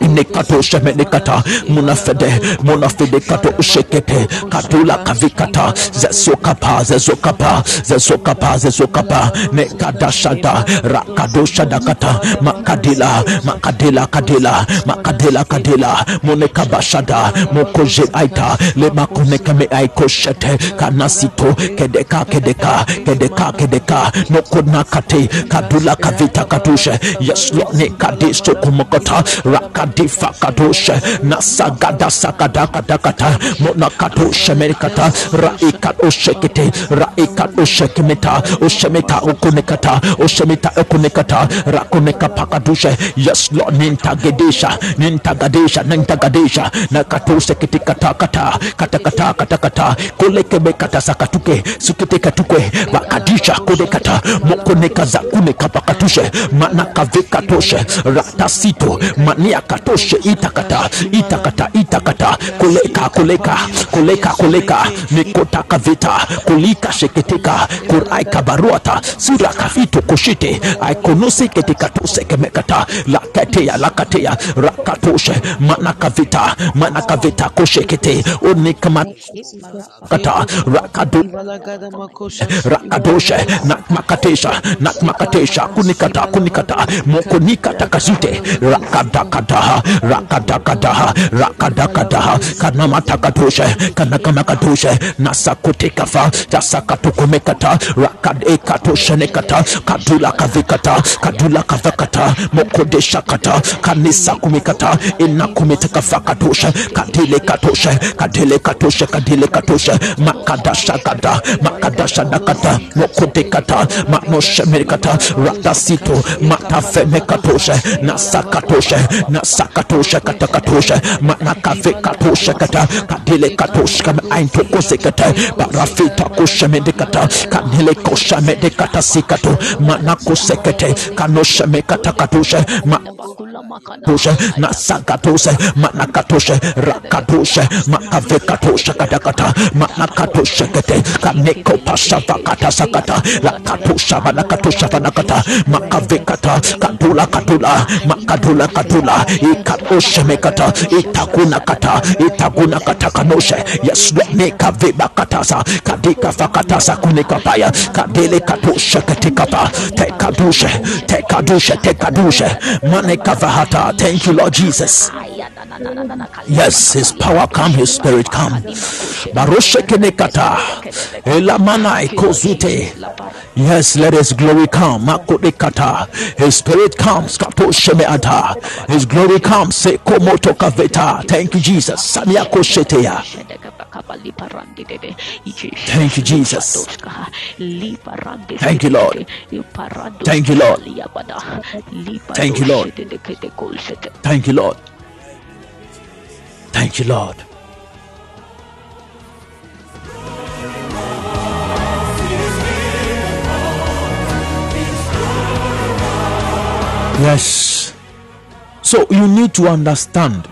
inekatoshemenekata munafede munafede katoshekete katula kavikata zesokapa zesokapa zesokapa zesokapa nekadashada rakadoshadakata makadila makadila kadila makadela kadela moneka bashada mokoje aita lema koneka me aikoshete kanasito kedeka kedeka kedeka kedeka nokona kate kadula kavita katushe yes lord nekadesto komokota rakadifa kadoshe nasagada sakada kadakata monakatoshe merikata raikadoshekete raikadoshekemeta oshemeta okonekata oshemeta okonekata rakoneka pakadushe yes lord nintage Gadesha, Nintagadesha, Nintagadesha, Nakatose Kitikata Kata, Katakata Katakata, Kolekebe Katasakatuke, Sukitekatuke, Bakadisha, Kodekata, Mokoneka Zakuneka Pakatushe, Manakavekatoshe, Ratasito, Maniakatoshe, Itakata, Itakata, Itakata, Koleka, Koleka, Koleka, Koleka, Nikota Kaveta, Kolika Sheketeka, Koraika Baruata, Surakafito Koshite, Ikonose Ketikatose Kemekata, Lakatea, Lakate. Rakatoshe manakavita manakavita koshekete onekamakata rakado rakadoshe nakmakatesha nakmakatesha kunikata kunikata mokonikata kasite rakadakadaha rakadakadaha rakadakadaha kanamatakatoshe kanakamakatoshe nasakotekafa tasakatokomekata rakadekatoshe nekata kadula kavikata kadula kavakata mokodeshakata Sakumika kata inakumiteka fakatosha kadile katosha kadile katosha kadile katosha makadasha kada makadasha dakata mokote kata maknosha merikata ratasito matafeme katosha nasakatosha nasakatosha katakatosha manakafe katosha kata kadile katosha kama aintokose kata barafita kosha medikata kadile kosha medikata sikato manakose kete kanosha mekata katosha Nakatosha, Nasakatosha, Manakatosha, Rakatosha, Makavekatosha, Katakata, Manakatosha, Kate, Kaneko Pasha, Kata Sakata, Lakatosha, Manakatosha, Vanakata, Makavekata, Katula Katula, Makadula Katula, Ikatosha Mekata, Itakuna Kata, Itaguna Katakanosha, Yasweka Veba Katasa, Kadika Fakatasa, Kunikapaya, Kadele Katosha, Katikapa, Tekadusha, Tekadusha, Tekadusha, Manekavaha. Thank you, Lord Jesus. Yes, His power come, His spirit come. Yes, let His glory come. His spirit comes. His glory comes. Thank you, Jesus. Thank you, Jesus. Thank you, Lord. Thank you, Lord. Thank you, Lord. Thank you, Lord. Thank you, Lord. Yes. So you need to understand.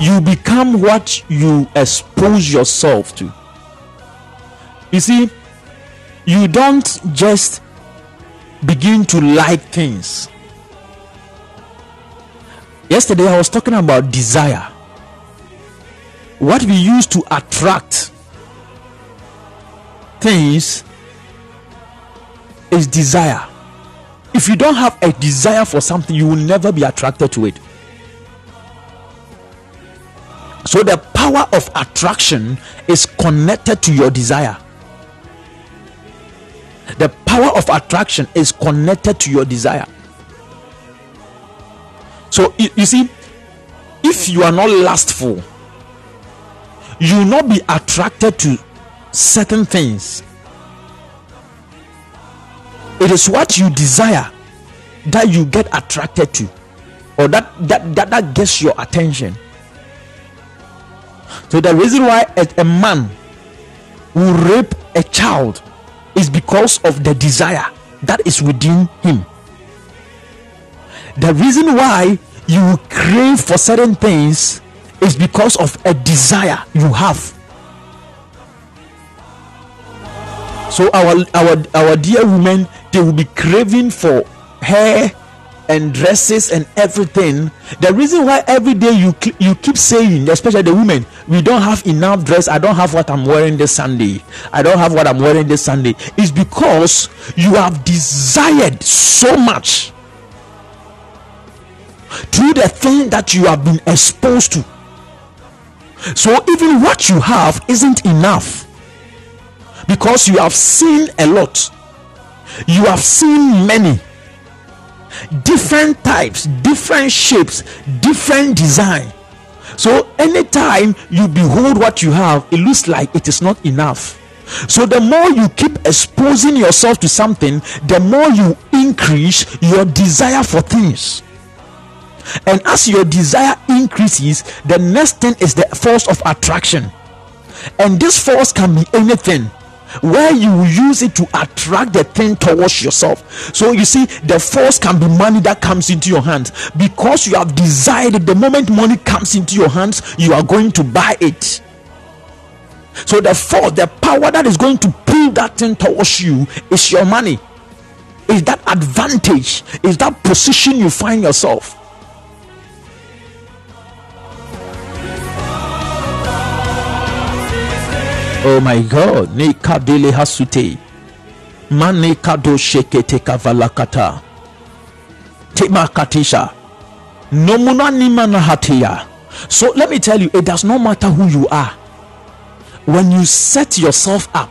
You become what you expose yourself to. You see, you don't just begin to like things. Yesterday I was talking about desire. What we use to attract things is desire. If you don't have a desire for something, you will never be attracted to it. So the power of attraction is connected to your desire. The power of attraction is connected to your desire. So, you see, if you are not lustful, you will not be attracted to certain things. It is what you desire that you get attracted to, or that gets your attention. So the reason why a man will rape a child is because of the desire that is within him. The reason why you crave for certain things is because of a desire you have. So our dear women, they will be craving for hair and dresses and everything. The reason why every day you keep saying, especially the women, we don't have enough dress. I don't have what I'm wearing this Sunday. I don't have what I'm wearing this Sunday. It's because you have desired so much through the thing that you have been exposed to. So even what you have isn't enough, because you have seen a lot. You have seen many different types, different shapes, different design. So anytime you behold what you have, it looks like it is not enough. So the more you keep exposing yourself to something, the more you increase your desire for things. And as your desire increases, the next thing is the force of attraction. And this force can be anything, where you use it to attract the thing towards yourself. So you see, the force can be money that comes into your hands, because you have decided the moment money comes into your hands, you are going to buy it. So the force, the power that is going to pull that thing towards you is your money. Is that advantage, is that position you find yourself. Oh my God, Nikadele Hasute, Manekado Shekete Kavalakata, Tema Katisha, Nomuna Nimana Hatia. So let me tell you, it does not matter who you are. When you set yourself up,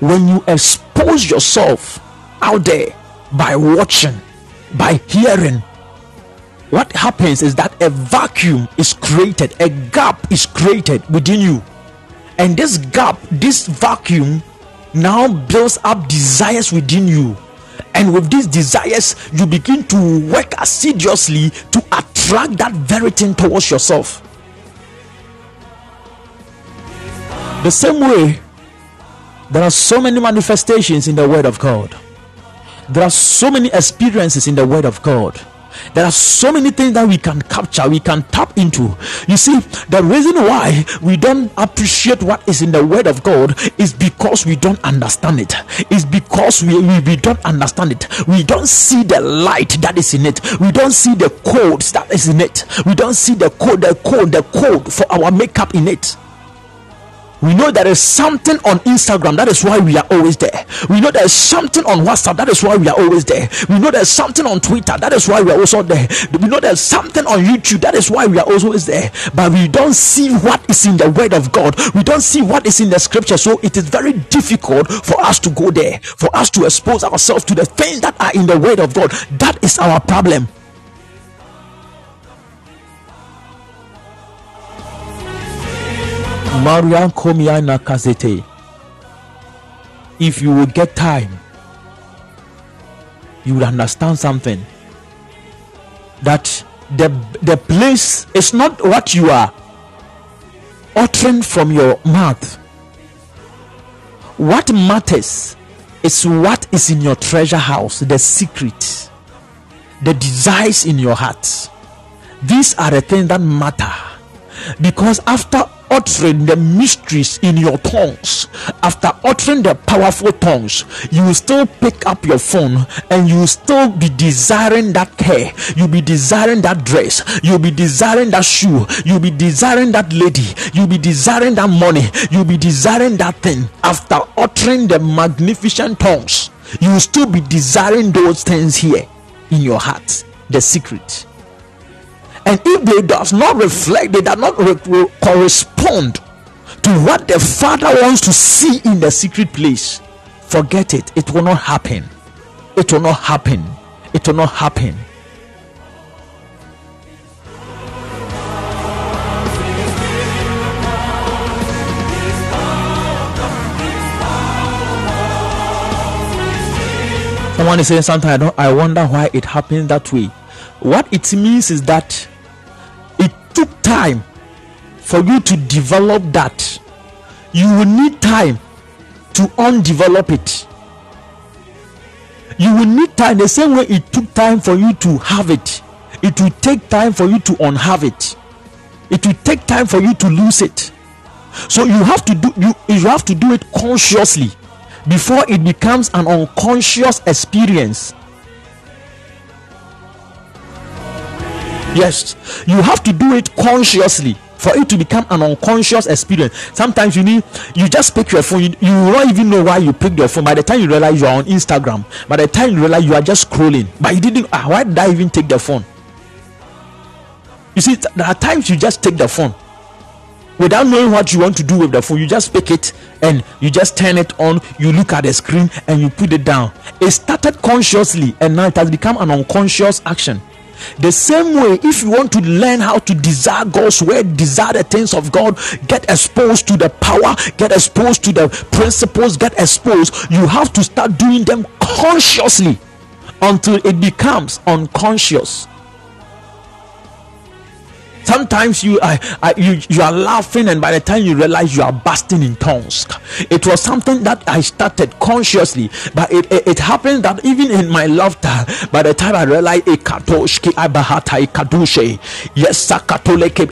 when you expose yourself out there by watching, by hearing. What happens is that a vacuum is created, a gap is created within you, and this gap, this vacuum, now builds up desires within you, and with these desires you begin to work assiduously to attract that very thing towards yourself. The same way, there are so many manifestations in the Word of God. There are so many experiences in the Word of God. There are so many things that we can capture, we can tap into. You see, the reason why we don't appreciate what is in the Word of God is because we don't understand it. It's because we don't understand it. We don't see the light that is in it. We don't see the codes that is in it. We don't see the code for our makeup in it. We know there is something on Instagram, that is why we are always there. We know there is something on WhatsApp, that is why we are always there. We know there is something on Twitter, that is why we are also there. We know there is something on YouTube, that is why we are always there. But we don't see what is in the Word of God. We don't see what is in the Scripture. So it is very difficult for us to go there, for us to expose ourselves to the things that are in the Word of God. That is our problem. Marian Komia Nakazete, if you will get time, you will understand something. That the place is not what you are uttering from your mouth. What matters is what is in your treasure house, the secret, the desires in your heart. These are the things that matter. Because after uttering the mysteries in your tongues, after uttering the powerful tongues, you will still pick up your phone and you will still be desiring that hair, you'll be desiring that dress, you'll be desiring that shoe, you'll be desiring that lady, you'll be desiring that money, you'll be desiring that thing. After uttering the magnificent tongues, you will still be desiring those things here in your heart, the secret. And if they does not reflect, they do not correspond to what the Father wants to see in the secret place, forget it. It will not happen. It will not happen. It will not happen. Someone is saying something. I wonder why it happened that way. What it means is that took time for you to develop that. You will need time to undevelop it. You will need time the same way it took time for you to have it. It will take time for you to unhave it. It will take time for you to lose it. So you have to do it consciously before it becomes an unconscious experience. Yes, you have to do it consciously for it to become an unconscious experience. Sometimes you just pick your phone, you will not even know why you picked your phone. By the time you realize you are on Instagram, by the time you realize you are just scrolling, but you didn't. Why did I even take the phone? You see, there are times you just take the phone without knowing what you want to do with the phone. You just pick it and you just turn it on, you look at the screen and you put it down. It started consciously and now it has become an unconscious action. The same way, if you want to learn how to desire God's word, desire the things of God, get exposed to the power, get exposed to the principles, get exposed, you have to start doing them consciously until it becomes unconscious. Sometimes you are laughing, and by the time you realize you are bursting in tongues. It was something that I started consciously, but it happened that even in my laughter, by the time I realized,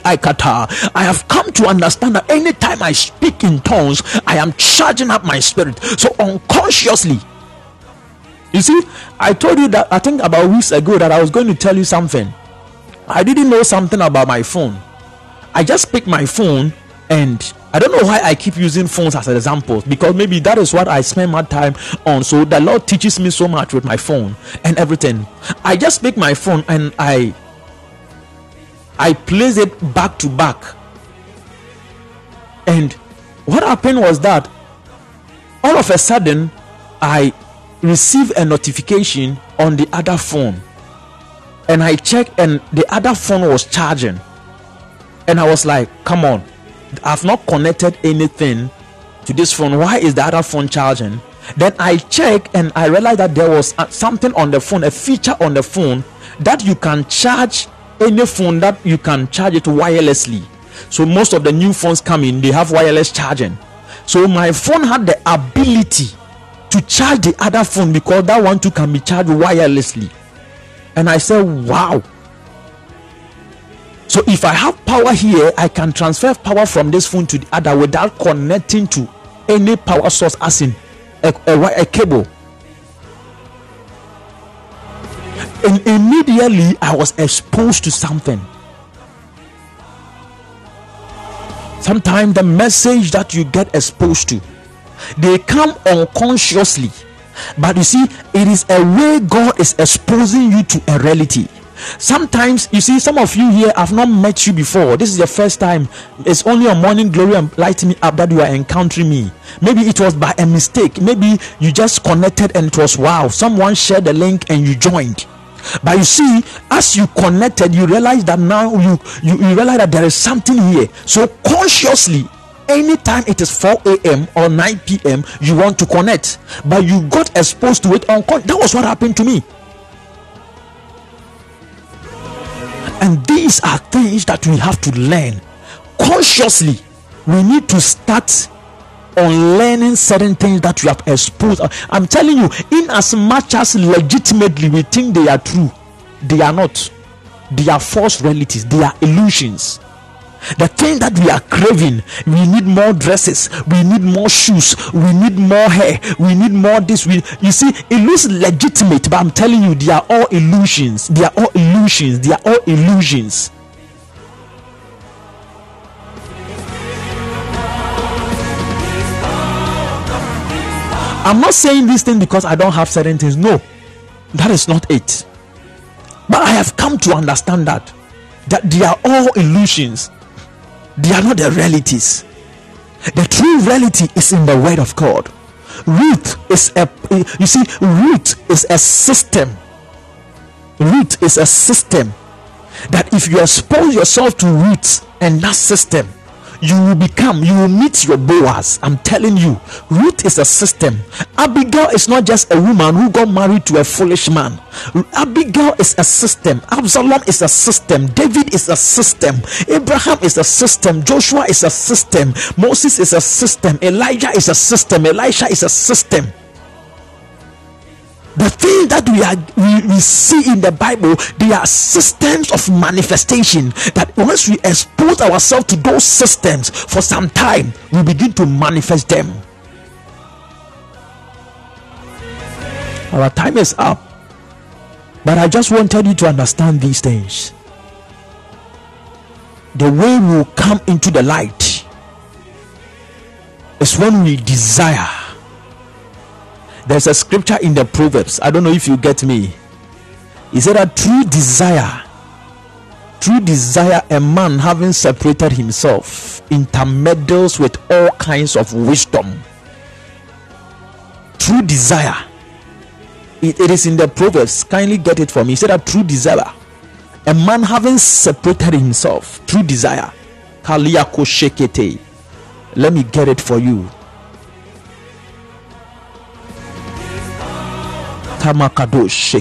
I have come to understand that anytime I speak in tongues, I am charging up my spirit. So unconsciously, you see, I told you that I think about weeks ago that I was going to tell you something. I didn't know something about my phone. I just picked my phone, and I don't know why I keep using phones as an example, because maybe that is what I spend my time on. So the Lord teaches me so much with my phone and everything. I just picked my phone and I placed it back to back. And what happened was that all of a sudden I received a notification on the other phone. and I checked and the other phone was charging, and I was like, come on, I've not connected anything to this phone. Why is the other phone charging? Then I checked and I realized that there was something on the phone, a feature on the phone that you can charge any phone, that you can charge it wirelessly. So most of the new phones come in, they have wireless charging. So my phone had the ability to charge the other phone because that one too can be charged wirelessly. And I said, wow. So if I have power here, I can transfer power from this phone to the other without connecting to any power source as in a cable. And immediately I was exposed to something. Sometimes the message that you get exposed to, they come unconsciously. But you see, it is a way God is exposing you to a reality. Sometimes, you see, some of you here, I've not met you before. This is your first time. It's only a Morning Glory and Light Me Up that you are encountering me. Maybe it was by a mistake. Maybe you just connected and it was wow. Someone shared the link and you joined. But you see, as you connected, you realize that now you realize that there is something here. So consciously, anytime it is 4 a.m. or 9 p.m., you want to connect, but you got exposed to it unconsciously. That was what happened to me. And these are things that we have to learn. Consciously, we need to start on learning certain things that you have exposed. I'm telling you, in as much as legitimately we think they are true, they are not. They are false realities. They are illusions. The thing that we are craving, we need more dresses, we need more shoes, we need more hair, we need more this. You see, it looks legitimate, but I'm telling you, they are all illusions. They are all illusions. They are all illusions. I'm not saying this thing because I don't have certain things. No, that is not it. But I have come to understand that they are all illusions. They are not the realities. The true reality is in the Word of God. Root is a system. Root is a system that if you expose yourself to root and that system, you will meet your Boaz. I'm telling you, Ruth is a system. Abigail is not just a woman who got married to a foolish man. Abigail is a system. Absalom is a system. David is a system. Abraham is a system. Joshua is a system. Moses is a system. Elijah is a system. Elisha is a system. The things that we see in the Bible, they are systems of manifestation. That once we expose ourselves to those systems for some time, we begin to manifest them. Our time is up. But I just wanted you to understand these things. The way we will come into the light is when we desire. There's a scripture in the Proverbs. I don't know if you get me. He said that through desire, a man having separated himself intermeddles with all kinds of wisdom. Through desire. It is in the Proverbs. Kindly get it for me. He said that through desire, a man having separated himself through desire. Let me get it for you. Yes,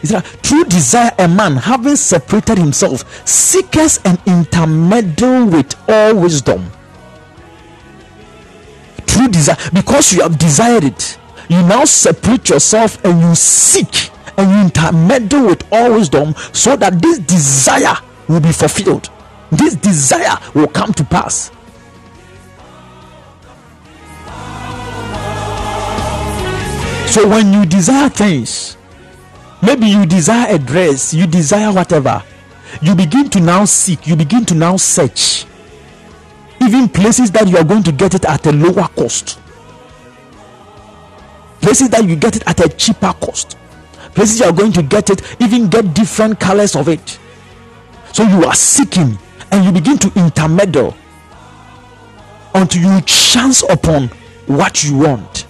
is that through desire a man having separated himself seeketh an intermeddle with all wisdom. Through desire, because you have desired it, you now separate yourself and you seek and you intermeddle with all wisdom, so that this desire will be fulfilled. This desire will come to pass. So when you desire things, maybe you desire a dress, you desire whatever, you begin to now seek, you begin to now search. Even places that you are going to get it at a lower cost. Places that you get it at a cheaper cost. Places you are going to get it, even get different colors of it. So you are seeking and you begin to intermeddle until you chance upon what you want.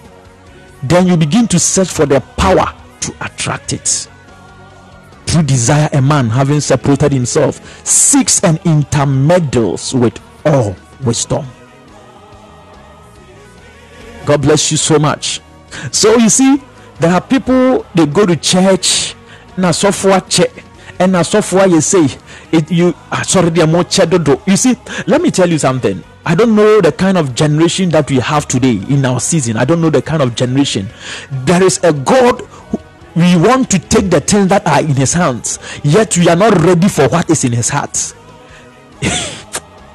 Then you begin to search for the power to attract it. through desire a man, having separated himself, seeks and intermeddles with all wisdom. God bless you so much. So you see, there are people, they go to church, na software check, and na software you say it, you sorry, they are more chedodo. You see, let me tell you something. I don't know the kind of generation that we have today in our season. I don't know the kind of generation. There is a God who we want to take the things that are in his hands, yet we are not ready for what is in his heart.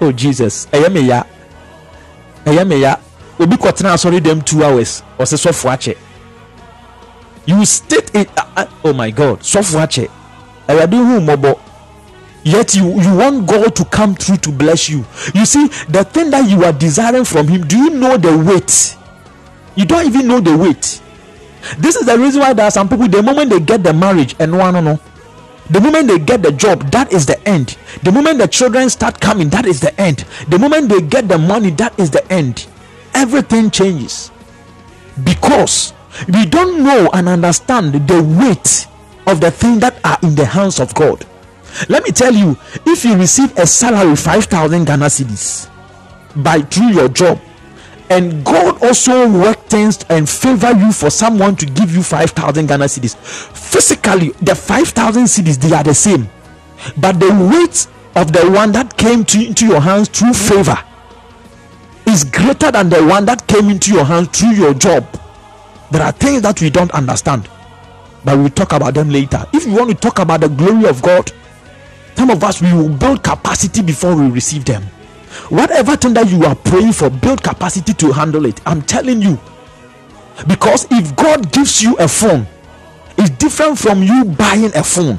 Oh Jesus. Eyemeya. Obi kotena sorry them 2 hours. Or say soft watch. You state it. Oh my God. Soft watch. Yet you want God to come through to bless you. You see, the thing that you are desiring from him, do you know the weight? You don't even know the weight. This is the reason why there are some people, the moment they get the marriage, and no, the moment they get the job, that is the end. The moment the children start coming, that is the end. The moment they get the money, that is the end. Everything changes because we don't know and understand the weight of the things that are in the hands of God. Let me tell you, if you receive a salary 5,000 Ghana cedis through your job, and God also worked things and favor you for someone to give you 5,000 Ghana cedis. Physically, the 5,000 cedis, they are the same. But the weight of the one that came into your hands through favor is greater than the one that came into your hands through your job. There are things that we don't understand, but we'll talk about them later. If you want to talk about the glory of God, some of us, we will build capacity before we receive them. Whatever thing that you are praying for, build capacity to handle it. I'm telling you, because if God gives you a phone, it's different from you buying a phone.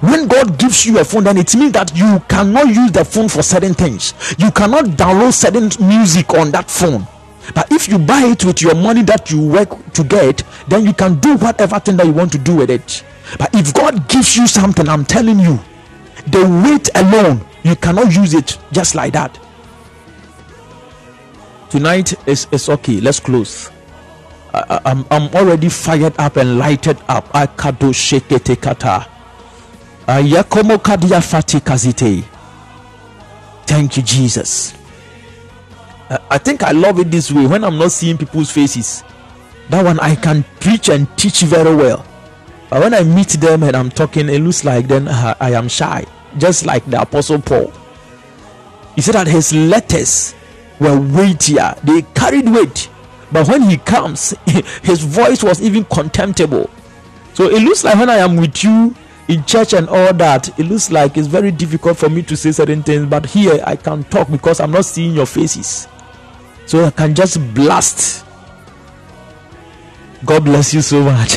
When God gives you a phone, then it means that you cannot use the phone for certain things. You cannot download certain music on that phone. But if you buy it with your money that you work to get, then you can do whatever thing that you want to do with it. But if God gives you something, I'm telling you, the weight alone, you cannot use it just like that. Tonight is okay. Let's close. I'm already fired up and lighted up. Akado shekete kata. Ayakomo kadia fati kazite. Thank you, Jesus. I think I love it this way. When I'm not seeing people's faces, that one I can preach and teach very well. But when I meet them and I'm talking, it looks like then I am shy. Just like the Apostle Paul, he said that his letters were weightier, they carried weight, but when he comes, his voice was even contemptible. So it looks like when I am with you in church and all that, it looks like it's very difficult for me to say certain things, but here I can talk because I'm not seeing your faces, so I can just blast. God bless you so much.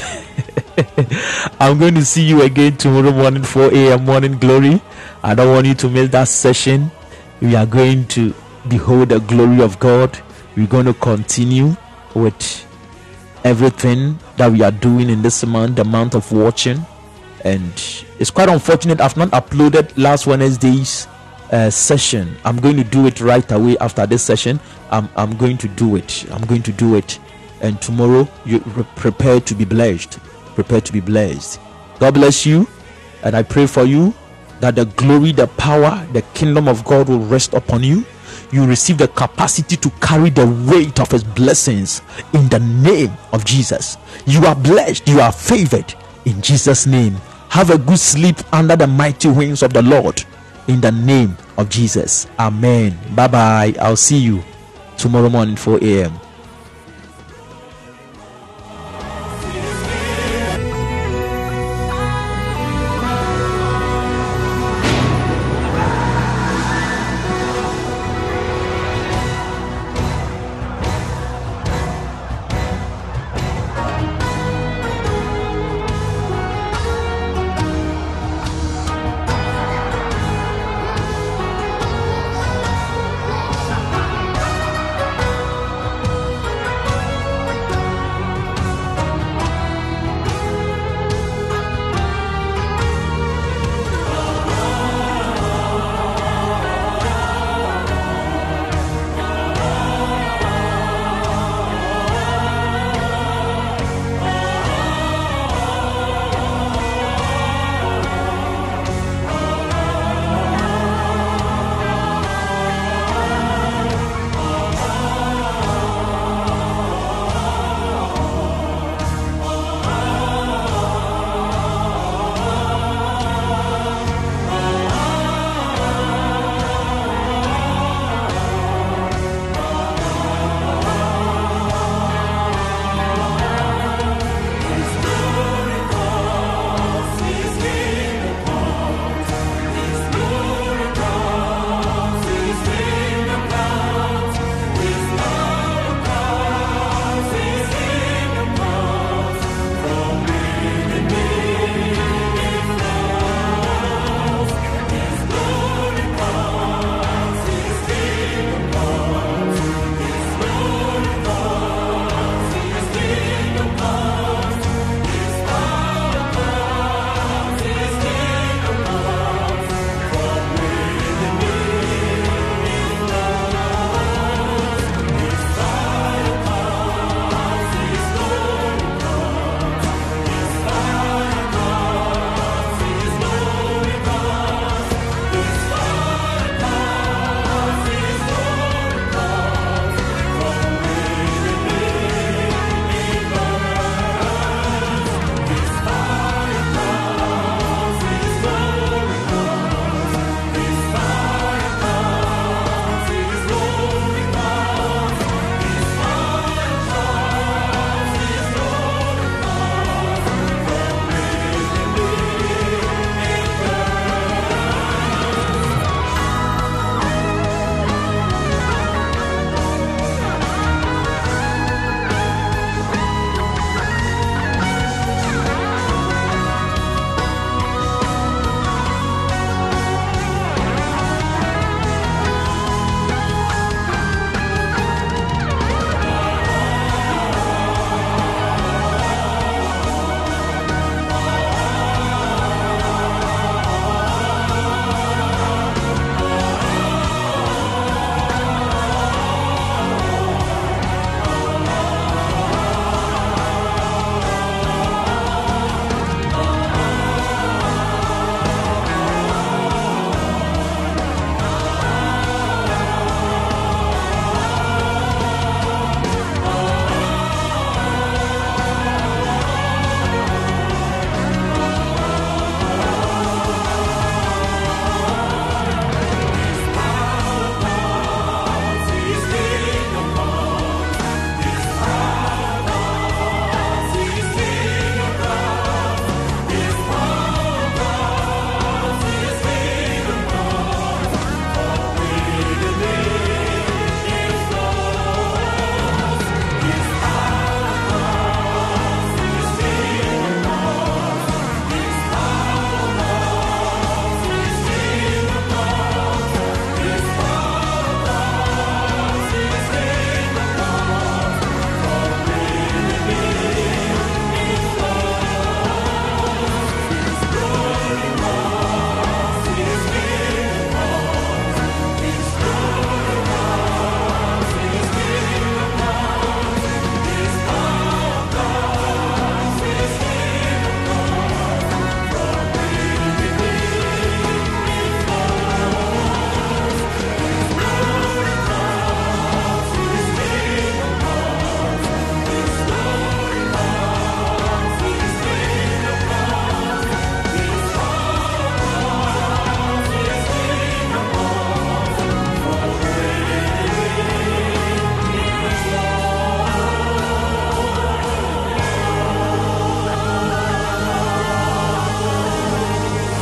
I'm going to see you again tomorrow morning, 4 a.m. Morning Glory. I don't want you to miss that session. We are going to behold the glory of God. We're going to continue with everything that we are doing in this month, the month of watching. And it's quite unfortunate I've not uploaded last Wednesday's session. I'm going to do it right away after this session. I'm going to do it. I'm going to do it. And tomorrow, you prepare to be blessed. Prepare to be blessed. God bless you, and I pray for you that the glory, the power, the kingdom of God will rest upon you. You receive the capacity to carry the weight of his blessings in the name of Jesus. You are blessed. You are favored in Jesus' name. Have a good sleep under the mighty wings of the Lord in the name of Jesus. Amen. Bye-bye. I'll see you tomorrow morning 4 a.m.